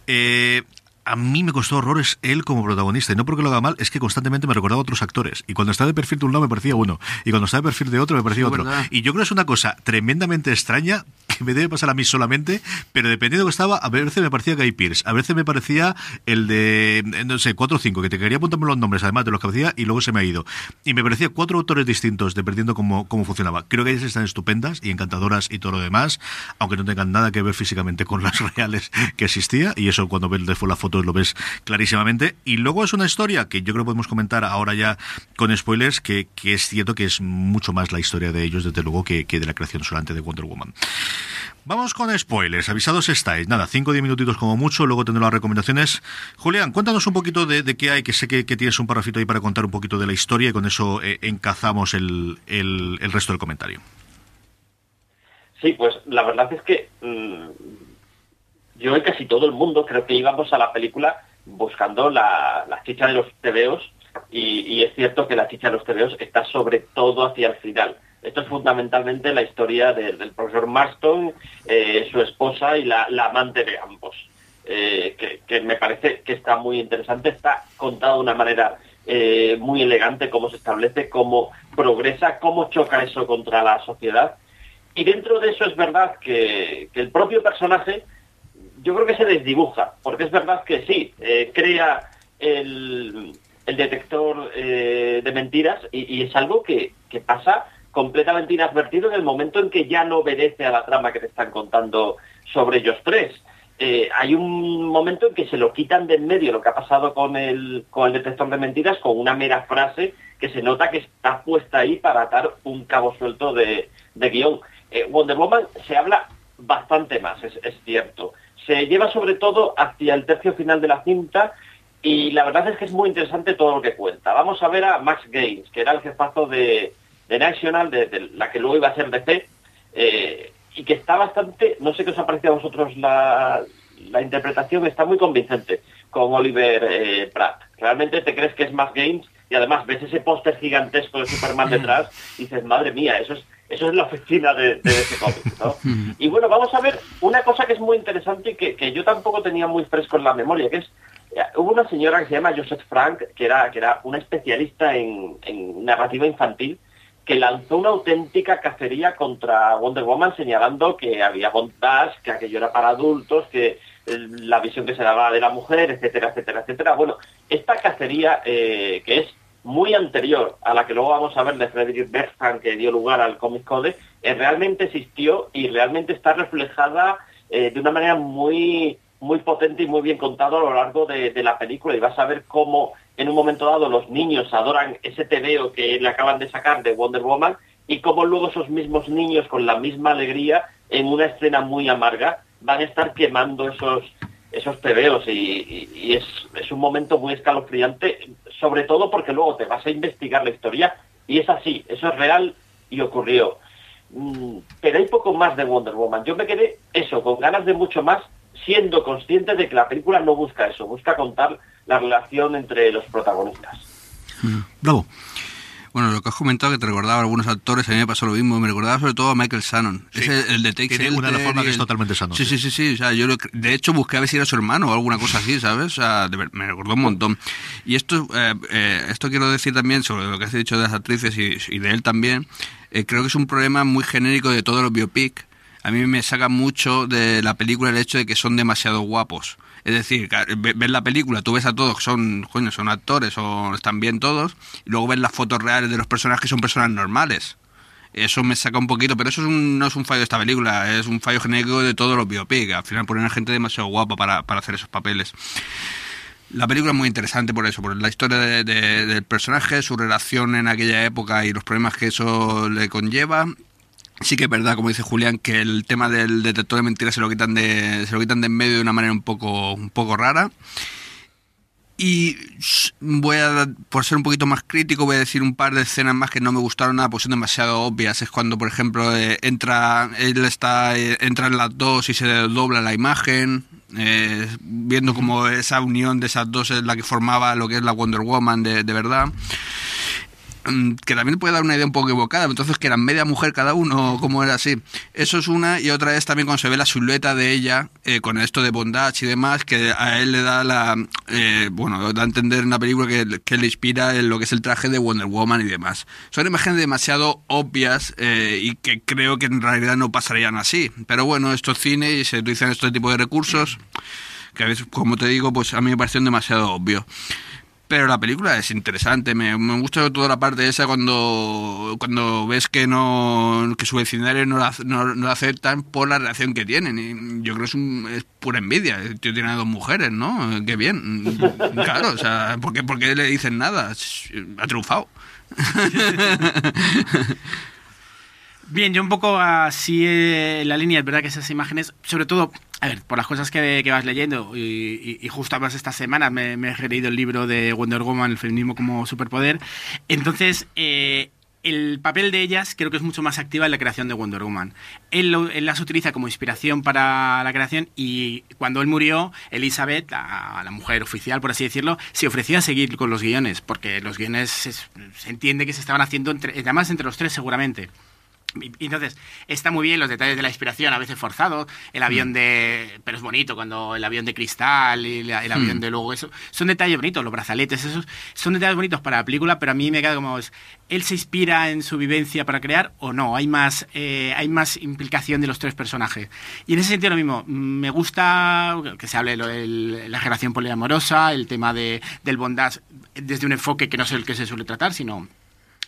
Eh... A mí me costó horrores él como protagonista, y no porque lo haga mal, es que constantemente me recordaba a otros actores, y cuando estaba de perfil de un lado me parecía uno, y cuando estaba de perfil de otro me parecía sí, otro, ¿verdad? Y yo creo que es una cosa tremendamente extraña que me debe pasar a mí solamente, pero dependiendo de lo que estaba, a veces me parecía Guy Pearce, a veces me parecía el de, no sé, cuatro o cinco, que te quería apuntarme los nombres además de los que hacía, y luego se me ha ido, y me parecía cuatro autores distintos dependiendo cómo, cómo funcionaba. Creo que ellas están estupendas y encantadoras y todo lo demás, aunque no tengan nada que ver físicamente con las reales que existía, y eso cuando ves la foto lo ves clarísimamente. Y luego es una historia que yo creo que podemos comentar ahora ya con spoilers, que, que es cierto que es mucho más la historia de ellos desde luego que, que de la creación solamente de Wonder Woman. Vamos con spoilers, avisados estáis, nada, cinco o diez minutitos como mucho, luego tendré las recomendaciones. Julián, cuéntanos un poquito de, de qué hay, que sé que, que tienes un parrafito ahí para contar un poquito de la historia y con eso eh, encazamos el, el, el resto del comentario. Sí, pues la verdad es que mmm, yo y casi todo el mundo creo que íbamos a la película buscando la, la chicha de los tebeos, y, y es cierto que la chicha de los tebeos está sobre todo hacia el final. Esto es fundamentalmente la historia de, del profesor Marston, eh, su esposa y la, la amante de ambos, eh, que, que me parece que está muy interesante, está contado de una manera eh, muy elegante, cómo se establece, cómo progresa, cómo choca eso contra la sociedad. Y dentro de eso es verdad que, que el propio personaje yo creo que se desdibuja, porque es verdad que sí, eh, crea el, el detector eh, de mentiras y, y es algo que, que pasa completamente inadvertido en el momento en que ya no obedece a la trama que te están contando sobre ellos tres. Eh, hay un momento en que se lo quitan de en medio lo que ha pasado con el, con el detector de mentiras con una mera frase que se nota que está puesta ahí para atar un cabo suelto de, de guión. Eh, Wonder Woman se habla bastante más, es, es cierto. Se lleva sobre todo hacia el tercio final de la cinta y la verdad es que es muy interesante todo lo que cuenta. Vamos a ver a Max Gaines, que era el jefazo de... de National, de, de la que luego iba a ser D C, eh, y que está bastante, no sé qué os ha parecido a vosotros la, la interpretación, está muy convincente con Oliver eh, Pratt. Realmente te crees que es más Games y además ves ese póster gigantesco de Superman detrás y dices, madre mía, eso es, eso es la oficina de, de D C Comics, ¿no? Y bueno, vamos a ver una cosa que es muy interesante y que, que yo tampoco tenía muy fresco en la memoria, que es, hubo una señora que se llama Joseph Frank, que era, que era una especialista en, en narrativa infantil, que lanzó una auténtica cacería contra Wonder Woman señalando que había bondage, que aquello era para adultos, que la visión que se daba de la mujer, etcétera, etcétera, etcétera. Bueno, esta cacería, eh, que es muy anterior a la que luego vamos a ver de Frederick Bergman, que dio lugar al Comic Code, eh, realmente existió y realmente está reflejada eh, de una manera muy, muy potente y muy bien contada a lo largo de, de la película, y vas a ver cómo en un momento dado los niños adoran ese tebeo que le acaban de sacar de Wonder Woman y cómo luego esos mismos niños con la misma alegría en una escena muy amarga van a estar quemando esos, esos tebeos y, y, y es, es un momento muy escalofriante, sobre todo porque luego te vas a investigar la historia y es así, eso es real y ocurrió. Pero hay poco más de Wonder Woman, yo me quedé eso, con ganas de mucho más, siendo consciente de que la película no busca eso, busca contar la relación entre los protagonistas. Bravo. Bueno, lo que has comentado, que te recordaba a algunos actores, a mí me pasó lo mismo, me recordaba sobre todo a Michael Shannon. Sí. Es el, el de Takes Tiene una de las formas que es totalmente Shannon. Sí, sí, sí, sí, sí. O sea, yo lo, de hecho busqué a ver si era su hermano o alguna cosa así, ¿sabes? O sea, de, me recordó un montón. Y esto, eh, eh, esto quiero decir también sobre lo que has dicho de las actrices y, y de él también, eh, creo que es un problema muy genérico de todos los biopics. A mí me saca mucho de la película el hecho de que son demasiado guapos. Es decir, ves la película, tú ves a todos, son coño, son actores, son, están bien todos, y luego ves las fotos reales de los personajes que son personas normales. Eso me saca un poquito, pero eso es un, no es un fallo de esta película, es un fallo genérico de todos los biopics. Al final ponen a gente demasiado guapa para, para hacer esos papeles. La película es muy interesante por eso, por la historia de, de, del personaje, su relación en aquella época y los problemas que eso le conlleva. Sí que es verdad, como dice Julián, que el tema del detector de mentiras se lo quitan de se lo quitan de en medio de una manera un poco un poco rara. Y voy a, por ser un poquito más crítico, voy a decir un par de escenas más que no me gustaron nada, porque son demasiado obvias. Es cuando, por ejemplo, eh, entra él está eh, entran las dos y se dobla la imagen, eh, viendo como esa unión de esas dos es la que formaba lo que es la Wonder Woman de, de verdad. Que también puede dar una idea un poco equivocada, entonces que eran media mujer cada uno, como era así. Eso es una, y otra es también cuando se ve la silueta de ella, eh, con esto de bondage y demás, que a él le da la, eh, bueno, da a entender en la película que, que le inspira en lo que es el traje de Wonder Woman y demás. Son imágenes demasiado obvias, eh, y que creo que en realidad no pasarían así. Pero bueno, estos cines y se utilizan este tipo de recursos, que a veces, como te digo, pues a mí me parecieron demasiado obvios. Pero la película es interesante, me, me gusta toda la parte esa cuando cuando ves que no que sus vecinarios no la, no, no la aceptan por la relación que tienen. Y yo creo que es, un, es pura envidia. El tío tiene a dos mujeres, ¿no? Qué bien. Claro, o sea, ¿por qué, por qué le dicen nada? Ha triunfado. Bien, yo un poco así eh, la línea, es verdad que esas imágenes, sobre todo, a ver, por las cosas que, que vas leyendo, y, y, y justo además esta semana me, me he leído el libro de Wonder Woman, el feminismo como superpoder, entonces eh, el papel de ellas creo que es mucho más activa en la creación de Wonder Woman. Él, lo, él las utiliza como inspiración para la creación, y cuando él murió, Elizabeth, la, la mujer oficial, por así decirlo, se ofreció a seguir con los guiones, porque los guiones se, se entiende que se estaban haciendo, entre, además entre los tres seguramente. Entonces, está muy bien los detalles de la inspiración, a veces forzados, el avión de... Pero es bonito cuando el avión de cristal y la, el avión mm. de luego eso. Son detalles bonitos, los brazaletes, esos son detalles bonitos para la película, pero a mí me queda como... ¿Él se inspira en su vivencia para crear o no? Hay más, eh, hay más implicación de los tres personajes. Y en ese sentido lo mismo. Me gusta que se hable de la generación poliamorosa, el tema de, del bondage desde un enfoque que no es el que se suele tratar, sino...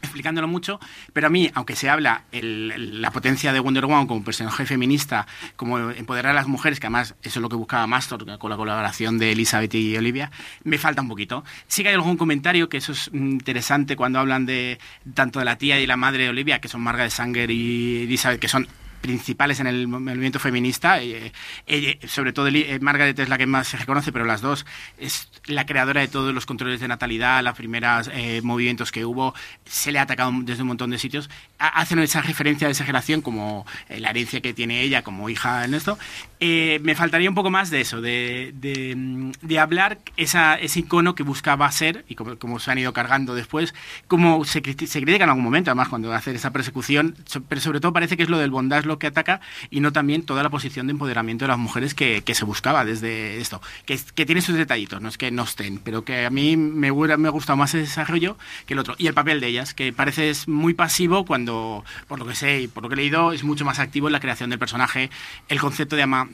explicándolo mucho, pero a mí, aunque se habla el, la potencia de Wonder Woman como personaje feminista, como empoderar a las mujeres, que además eso es lo que buscaba Mastor con la colaboración de Elizabeth y Olivia, me falta un poquito. Sí que hay algún comentario, que eso es interesante cuando hablan de tanto de la tía y la madre de Olivia, que son Margaret Sanger y Elizabeth, que son principales en el movimiento feminista. Eh, eh, sobre todo eh, Margaret es la que más se reconoce, pero las dos es la creadora de todos los controles de natalidad, los primeros eh, movimientos que hubo, se le ha atacado desde un montón de sitios. Hacen esa referencia de esa generación como eh, la herencia que tiene ella como hija en esto. Eh, me faltaría un poco más de eso, de, de, de hablar esa, ese icono que buscaba ser, y como, como se han ido cargando después, como se, se critica en algún momento, además cuando hace esa persecución, pero sobre todo parece que es lo del bondage que ataca, y no también toda la posición de empoderamiento de las mujeres que, que se buscaba desde esto, que, que tiene sus detallitos, no es que no estén, pero que a mí me, me ha gustado más ese desarrollo que el otro. Y el papel de ellas, que parece es muy pasivo cuando, por lo que sé y por lo que he leído, es mucho más activo en la creación del personaje. El concepto de ama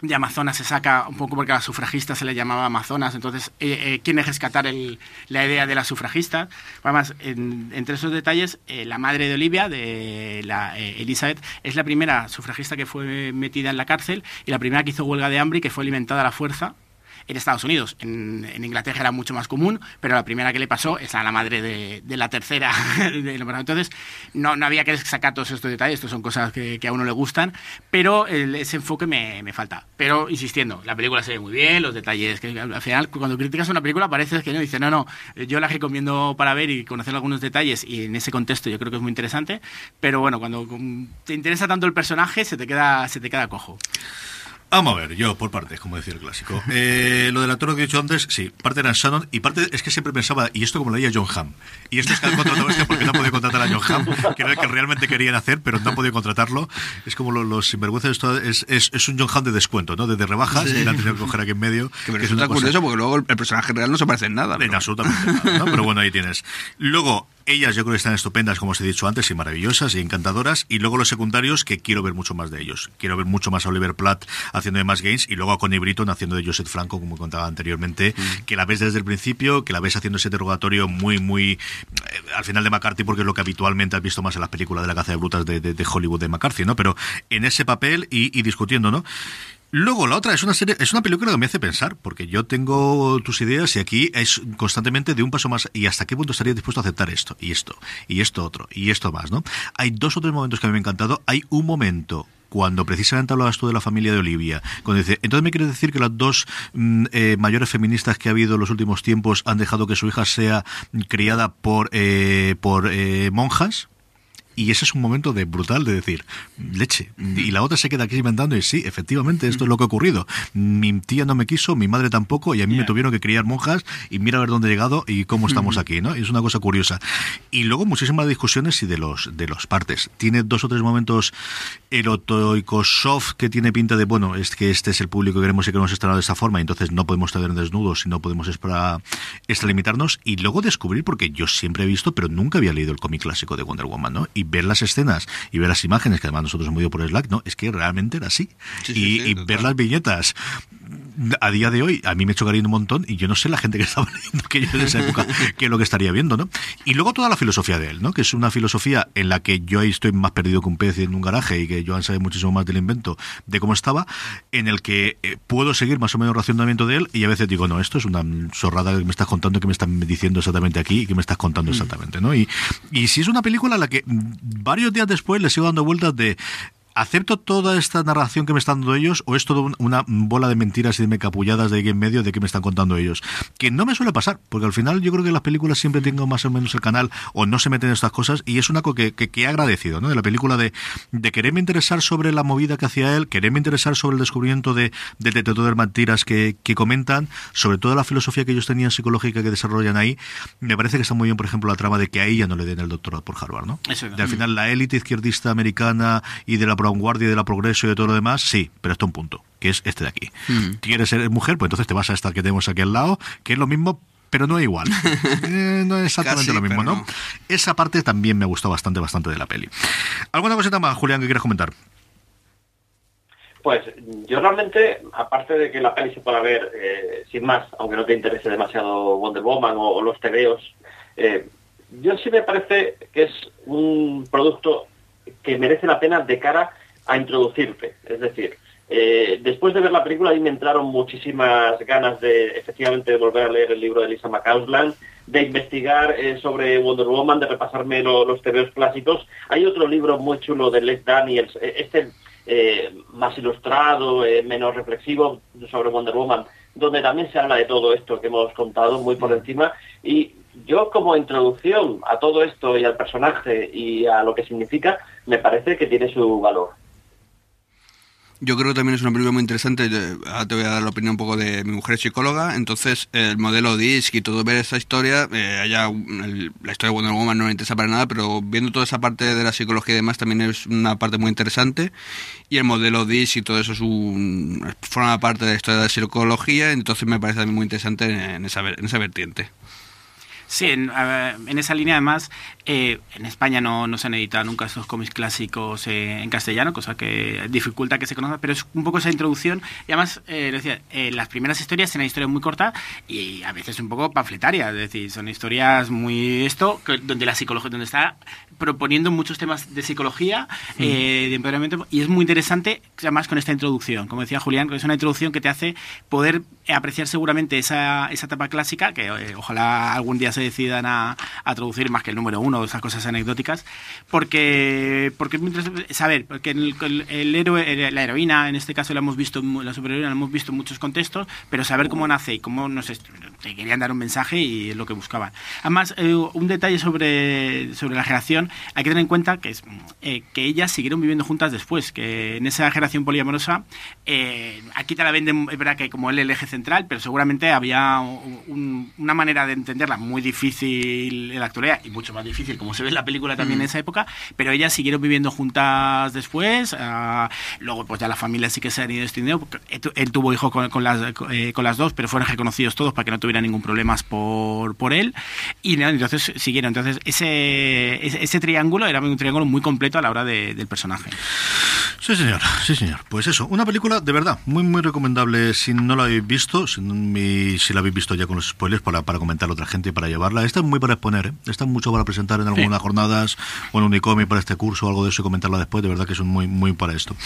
de Amazonas se saca un poco porque a las sufragistas se les llamaba Amazonas, entonces eh, eh, quieren rescatar el, la idea de las sufragistas. Además, en, entre esos detalles, eh, la madre de Olivia, de la, eh, Elizabeth, es la primera sufragista que fue metida en la cárcel y la primera que hizo huelga de hambre y que fue alimentada a la fuerza en Estados Unidos. En, en Inglaterra era mucho más común, pero la primera que le pasó es a la madre de, de la tercera. Entonces, no, no había que sacar todos estos detalles, estos son cosas que, que a uno le gustan, pero el, ese enfoque me, me falta. Pero, insistiendo, la película se ve muy bien, los detalles, que al final, cuando criticas una película, parece que no, dice, no, no, yo la recomiendo para ver y conocer algunos detalles, y en ese contexto yo creo que es muy interesante, pero bueno, cuando te interesa tanto el personaje, se te queda, se te queda cojo. Vamos a ver, yo por partes, como decía el clásico. Eh, lo del actor que he dicho antes, sí, parte era Shannon y parte es que siempre pensaba, y esto como lo leía John Hamm, y esto es que han contratado este porque no han podido contratar a John Hamm, que era el que realmente querían hacer, pero no han podido contratarlo. Es como los, los sinvergüenzas, esto es, es, es un John Hamm de descuento, ¿no? De, de rebajas, sí. Y la han tenido que coger aquí en medio. Que me resulta curioso porque luego el, el personaje real no se parece en nada. ¿No? En absolutamente nada, ¿no? Pero bueno, ahí tienes. Luego... ellas yo creo que están estupendas, como os he dicho antes, y maravillosas y encantadoras. Y luego los secundarios, que quiero ver mucho más de ellos. Quiero ver mucho más a Oliver Platt haciendo de Max Gaines y luego a Connie Britton haciendo de Joseph Franco, como contaba anteriormente, mm. que la ves desde el principio, que la ves haciendo ese interrogatorio muy, muy... Eh, al final de McCarthy, porque es lo que habitualmente has visto más en las películas de la caza de brutas de, de, de Hollywood de McCarthy, ¿no? Pero en ese papel y, y discutiendo, ¿no? Luego, la otra es una serie, es una película que me hace pensar, porque yo tengo tus ideas y aquí es constantemente de un paso más y hasta qué punto estaría dispuesto a aceptar esto, y esto, y esto otro, y esto más, ¿no? Hay dos o tres momentos que a mí me han encantado. Hay un momento... cuando precisamente hablabas tú de la familia de Olivia, cuando dice, entonces me quieres decir que las dos mm, eh, mayores feministas que ha habido en los últimos tiempos han dejado que su hija sea criada por, eh, por eh, monjas. Y ese es un momento de brutal de decir, leche. Y la otra se queda aquí inventando y sí, efectivamente, esto es lo que ha ocurrido. Mi tía no me quiso, mi madre tampoco, y a mí yeah. me tuvieron que criar monjas y mira a ver dónde he llegado y cómo estamos aquí, ¿no? Es una cosa curiosa. Y luego muchísimas discusiones y de los de los partes. Tiene dos o tres momentos erotoicos soft que tiene pinta de, bueno, es que este es el público que queremos y queremos estar de esta forma, y entonces no podemos estar desnudos y no podemos extralimitarnos. Y luego descubrir, porque yo siempre he visto, pero nunca había leído el cómic clásico de Wonder Woman, ¿no? Y ver las escenas y ver las imágenes, que además nosotros hemos ido por Slack, ¿no? Es que realmente era así. Sí, sí, y sí, y ver las viñetas a día de hoy, a mí me chocaría un montón, y yo no sé la gente que estaba leyendo que yo en esa época, qué es lo que estaría viendo, ¿no? Y luego toda la filosofía de él, ¿no? Que es una filosofía en la que yo ahí estoy más perdido que un pez en un garaje y que Joan sabe muchísimo más del invento de cómo estaba, en el que eh, puedo seguir más o menos el racionamiento de él y a veces digo, no, esto es una zorrada que me estás contando, que me estás diciendo exactamente aquí y que me estás contando exactamente, ¿no? Y, y si es una película en la que varios días después le sigo dando vueltas de... ¿acepto toda esta narración que me están dando ellos o es todo un, una bola de mentiras y de mecapulladas de aquí en medio de que me están contando ellos? Que no me suele pasar, porque al final yo creo que las películas siempre tengan más o menos el canal o no se meten en estas cosas, y es una cosa que, que, que he agradecido, ¿no? De la película de, de quererme interesar sobre la movida que hacía él, quererme interesar sobre el descubrimiento de de, de, de todas las mentiras que, que comentan, sobre todo la filosofía que ellos tenían psicológica que desarrollan ahí. Me parece que está muy bien, por ejemplo, la trama de que a ella no le den el doctorado por Harvard, ¿no? Eso, de, al final la élite izquierdista americana y de la vanguardia y de la progreso y de todo lo demás, sí, pero hasta un punto, que es este de aquí. Mm. ¿Quieres ser mujer? Pues entonces te vas a esta que tenemos aquí al lado, que es lo mismo, pero no es igual. Eh, no es exactamente casi lo mismo, ¿no? ¿no? Esa parte también me gustó bastante, bastante de la peli. ¿Alguna cosita más, Julián, que quieras comentar? Pues yo realmente, aparte de que la peli se pueda ver, eh, sin más, aunque no te interese demasiado Wonder Woman o, o los tebeos, eh, yo sí me parece que es un producto que merece la pena de cara a introducirte. Es decir, eh, después de ver la película ahí me entraron muchísimas ganas de efectivamente volver a leer el libro de Lisa McCausland, de investigar eh, sobre Wonder Woman, de repasarme lo, los tebeos clásicos. Hay otro libro muy chulo de Les Daniels, este eh, más ilustrado, eh, menos reflexivo, sobre Wonder Woman, donde también se habla de todo esto que hemos contado muy por encima. Y yo, como introducción a todo esto y al personaje y a lo que significa, me parece que tiene su valor. Yo creo que también es una película muy interesante. Ahora te voy a dar la opinión un poco de mi mujer psicóloga. Entonces, el modelo D I S C y todo, ver esa historia, eh, haya, el, la historia de Wonder Woman no me interesa para nada, pero viendo toda esa parte de la psicología y demás también es una parte muy interesante. Y el modelo D I S C y todo eso es un, forma parte de la historia de la psicología, entonces me parece también muy interesante en esa, en esa vertiente. Sí, en, en esa línea además, eh, en España no, no se han editado nunca esos cómics clásicos eh, en castellano, cosa que dificulta que se conozcan, pero es un poco esa introducción. Y además, eh, decía, eh, las primeras historias eran historias muy cortas y a veces un poco panfletarias, es decir, son historias muy esto, que, donde la psicología, donde está proponiendo muchos temas de psicología, sí. eh, de empoderamiento, y es muy interesante además con esta introducción, como decía Julián, que es una introducción que te hace poder apreciar seguramente esa, esa etapa clásica, que eh, ojalá algún día se decidan a, a traducir más que el número uno, esas cosas anecdóticas, porque porque saber, porque el, el, el héroe, la heroína, en este caso la hemos visto, la superheroína la hemos visto en muchos contextos, pero saber cómo nace y cómo nos te querían dar un mensaje y es lo que buscaban. Además, eh, un detalle sobre, sobre la generación, hay que tener en cuenta que, es, eh, que ellas siguieron viviendo juntas después, que en esa generación poliamorosa, eh, aquí te la venden, es verdad que como el eje central, pero seguramente había un, una manera de entenderla muy difícil en la actualidad y mucho más difícil como se ve en la película también mm. en esa época, pero ellas siguieron viviendo juntas después. Uh, luego pues ya las familias sí que se han ido extendiendo, él tuvo hijos con, con, las, eh, con las dos, pero fueron reconocidos todos para que no tuvieran ningún problema por, por él, y no, entonces siguieron. Entonces ese, ese, ese triángulo era un triángulo muy completo a la hora de, del personaje. Sí señor, sí señor, pues eso, una película de verdad muy muy recomendable si no la habéis visto, si, mi, si la habéis visto ya con los spoilers para, para comentar a otra gente y para llevarla. Esta es muy para exponer, ¿eh? Esta es mucho para presentar en algunas sí. jornadas o en Unicomic para este curso o algo de eso y comentarla después. De verdad que son muy muy para esto.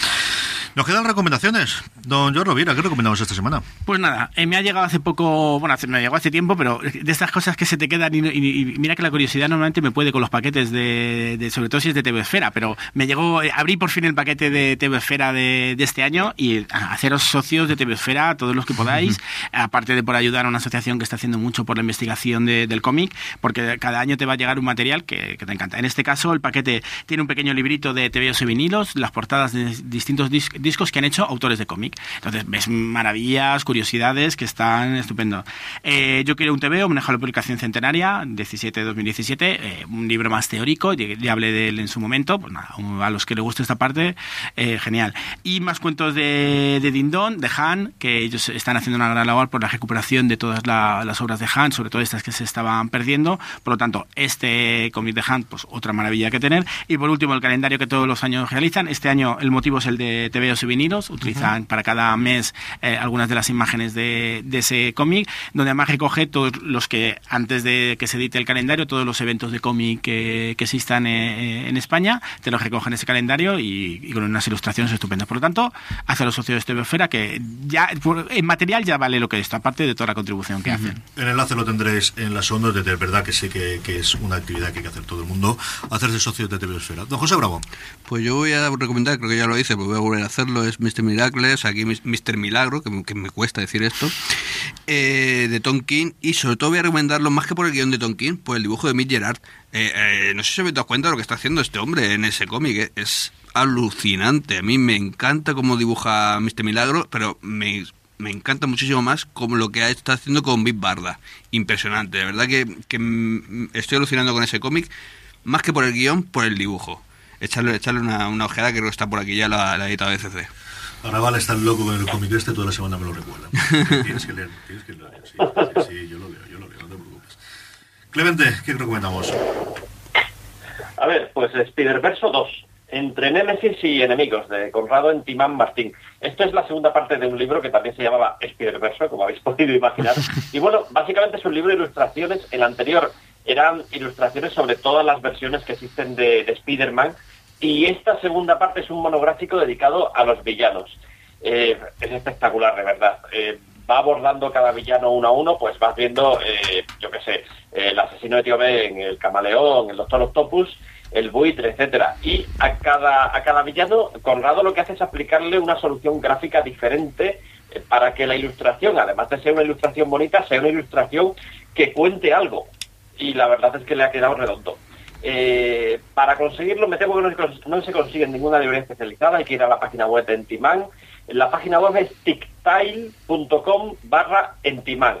Nos quedan recomendaciones. Don Jorge Rovira, ¿qué recomendamos esta semana? Pues nada, eh, me ha llegado hace poco, bueno, me llegó hace tiempo, pero de estas cosas que se te quedan y, y, y mira que la curiosidad normalmente me puede con los paquetes de, de sobre todo si es de T V Esfera, pero me llegó, abrí por fin el paquete de T V Esfera de, de este año, y haceros socios de T V Esfera, todos los que podáis, uh-huh. aparte de por ayudar a una asociación que está haciendo mucho por la investigación de, del cómic, porque cada año te va a llegar un material que, que te encanta. En este caso el paquete tiene un pequeño librito de tebeos y vinilos, las portadas de distintos dis- discos que han hecho autores de cómic. Entonces ves maravillas, curiosidades que están estupendo. Eh, yo quiero un tebeo, homenaje a la publicación centenaria, diecisiete dos mil diecisiete, eh, un libro más teórico, ya, ya hablé de él en su momento, pues nada, a los que les guste esta parte, eh, genial. Y más cuentos de, de Dindon, de Han, que ellos están haciendo una gran labor por la recuperación de todas la, las obras de Han, sobre todo estas que se estaban perdiendo, por lo tanto este cómic de Han, pues otra maravilla que tener. Y por último el calendario que todos los años realizan, este año el motivo es el de T V y vinilos, utilizan uh-huh. para cada mes eh, algunas de las imágenes de, de ese cómic, donde además recoge todos los que, antes de que se edite el calendario, todos los eventos de cómic que, que existan eh, en España, te los recoge en ese calendario y, y con unas ilustraciones estupendas. Por lo tanto, hacia los socios de Estebefera, que ya en material ya vale lo que esto, aparte de toda la contribución que uh-huh. hacen. El enlace lo tendréis en las ondas, de verdad que sé que, que es una actividad que hay que hacer todo el mundo, hacerse socio de Estebefera. Don José Bravo. Pues yo voy a recomendar, creo que ya lo hice, pero voy a volver a hacerlo, es míster Miracles, aquí míster Milagro, que me, que me cuesta decir esto, eh, de Tom King, y sobre todo voy a recomendarlo más que por el guión de Tom King, por el dibujo de Mick Gerard. Eh, eh, no sé si habéis dado cuenta de lo que está haciendo este hombre en ese cómic, eh, es alucinante, a mí me encanta cómo dibuja míster Milagro, pero me... me encanta muchísimo más como lo que está haciendo con Vic Barda. Impresionante, de verdad que, que estoy alucinando con ese cómic, más que por el guión, por el dibujo. Echarle, echarle una, una ojeada, que creo que está por aquí ya la, la editada de C C. Ahora vale estar loco con el cómic este, toda la semana me lo recuerda. Tienes que leer, tienes que leer. Sí, sí, sí, yo lo veo, yo lo veo, no te preocupes. Clemente, ¿qué recomendamos? A ver, pues Spider-Verse dos. Entre Némesis y Enemigos, de Conrado en Timán Martín. Esto es la segunda parte de un libro que también se llamaba Spider-Verse, como habéis podido imaginar. Y bueno, básicamente es un libro de ilustraciones. El anterior eran ilustraciones sobre todas las versiones que existen de, de Spider-Man. Y esta segunda parte es un monográfico dedicado a los villanos. Eh, es espectacular, de verdad. Eh, va abordando cada villano uno a uno, pues vas viendo, eh, yo qué sé, el asesino etíope en el camaleón, el doctor Octopus, el buitre, etcétera. Y a cada a cada villano, Conrado lo que hace es aplicarle una solución gráfica diferente para que la ilustración, además de ser una ilustración bonita, sea una ilustración que cuente algo. Y la verdad es que le ha quedado redondo. Eh, para conseguirlo, me temo que no se, no se consigue en ninguna librería especializada, hay que ir a la página web de Entimán. La página web es tictile.com barra Entimán.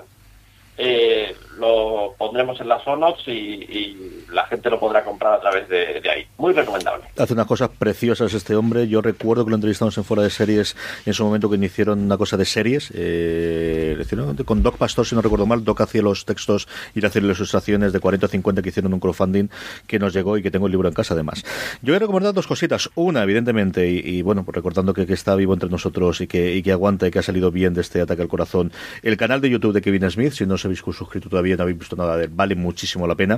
Eh, lo pondremos en las Sonox y, y la gente lo podrá comprar a través de, de ahí. Muy recomendable. Hace unas cosas preciosas este hombre. Yo recuerdo que lo entrevistamos en Fuera de Series en su momento, que hicieron una cosa de series eh, con Doc Pastor, si no recuerdo mal. Doc hacía los textos y le hacía las ilustraciones de cuarenta o cincuenta que hicieron un crowdfunding que nos llegó y que tengo el libro en casa además. Yo voy a recomendar dos cositas. Una, evidentemente, y, y bueno, pues recordando que, que está vivo entre nosotros y que, y que aguanta y que ha salido bien de este ataque al corazón, el canal de YouTube de Kevin Smith. Si no habéis suscrito todavía, no habéis visto nada de él, vale muchísimo la pena.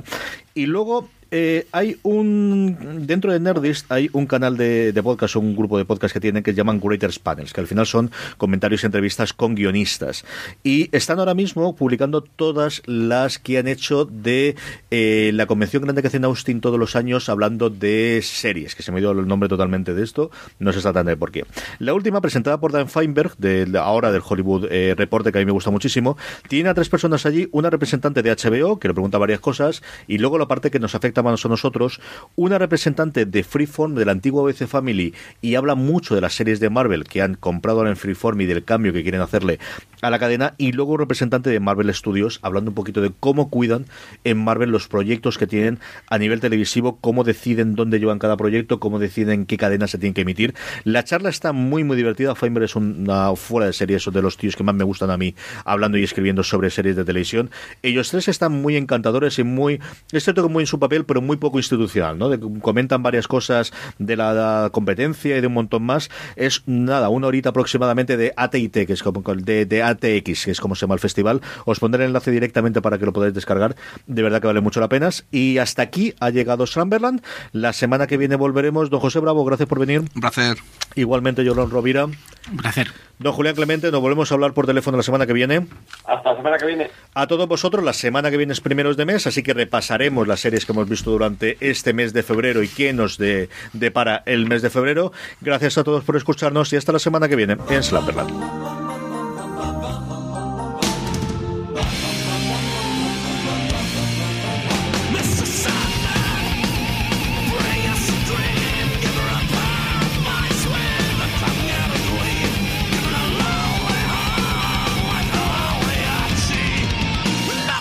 Y luego eh, hay un, dentro de Nerdist hay un canal de, de podcast, un grupo de podcast que tienen que llaman Creators Panels, que al final son comentarios y entrevistas con guionistas, y están ahora mismo publicando todas las que han hecho de eh, la convención grande que hacen Austin todos los años hablando de series, que se me dio el nombre totalmente de esto, no sé exactamente de por qué. La última, presentada por Dan Feinberg de, de, ahora del Hollywood eh, Reporter, que a mí me gusta muchísimo, tiene a tres personas allí, una representante de H B O que le pregunta varias cosas, y luego la parte que nos afecta más a nosotros, una representante de Freeform, de la antigua B B C Family, y habla mucho de las series de Marvel que han comprado ahora en Freeform y del cambio que quieren hacerle a la cadena, y luego un representante de Marvel Studios hablando un poquito de cómo cuidan en Marvel los proyectos que tienen a nivel televisivo, cómo deciden dónde llevan cada proyecto, cómo deciden qué cadena se tienen que emitir. La charla está muy muy divertida. Feinberg es una fuera de serie, esos de los tíos que más me gustan a mí, hablando y escribiendo sobre series de televisión. Ellos tres están muy encantadores y muy, es cierto que muy en su papel, pero muy poco institucional, ¿no? De, comentan varias cosas de la, la competencia y de un montón más. Es nada, una horita aproximadamente de A T and T, que es como de, de A T X, que es como se llama el festival. Os pondré el enlace directamente para que lo podáis descargar. De verdad que vale mucho la pena. Y hasta aquí ha llegado Slumberland. La semana que viene volveremos. Don José Bravo, gracias por venir. Un placer. Igualmente, Yolón Rovira. Un placer. Don Julián Clemente, nos volvemos a hablar por teléfono la semana que viene. Hasta la semana que viene. A todos vosotros, la semana que viene es primeros de mes, así que repasaremos las series que hemos visto durante este mes de febrero y qué nos de, depara el mes de febrero. Gracias a todos por escucharnos y hasta la semana que viene en Slumberland.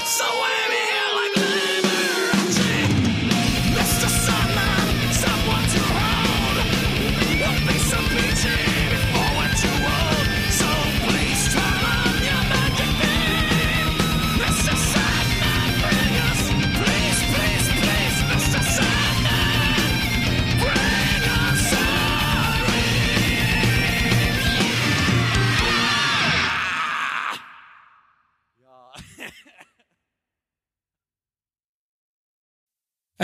So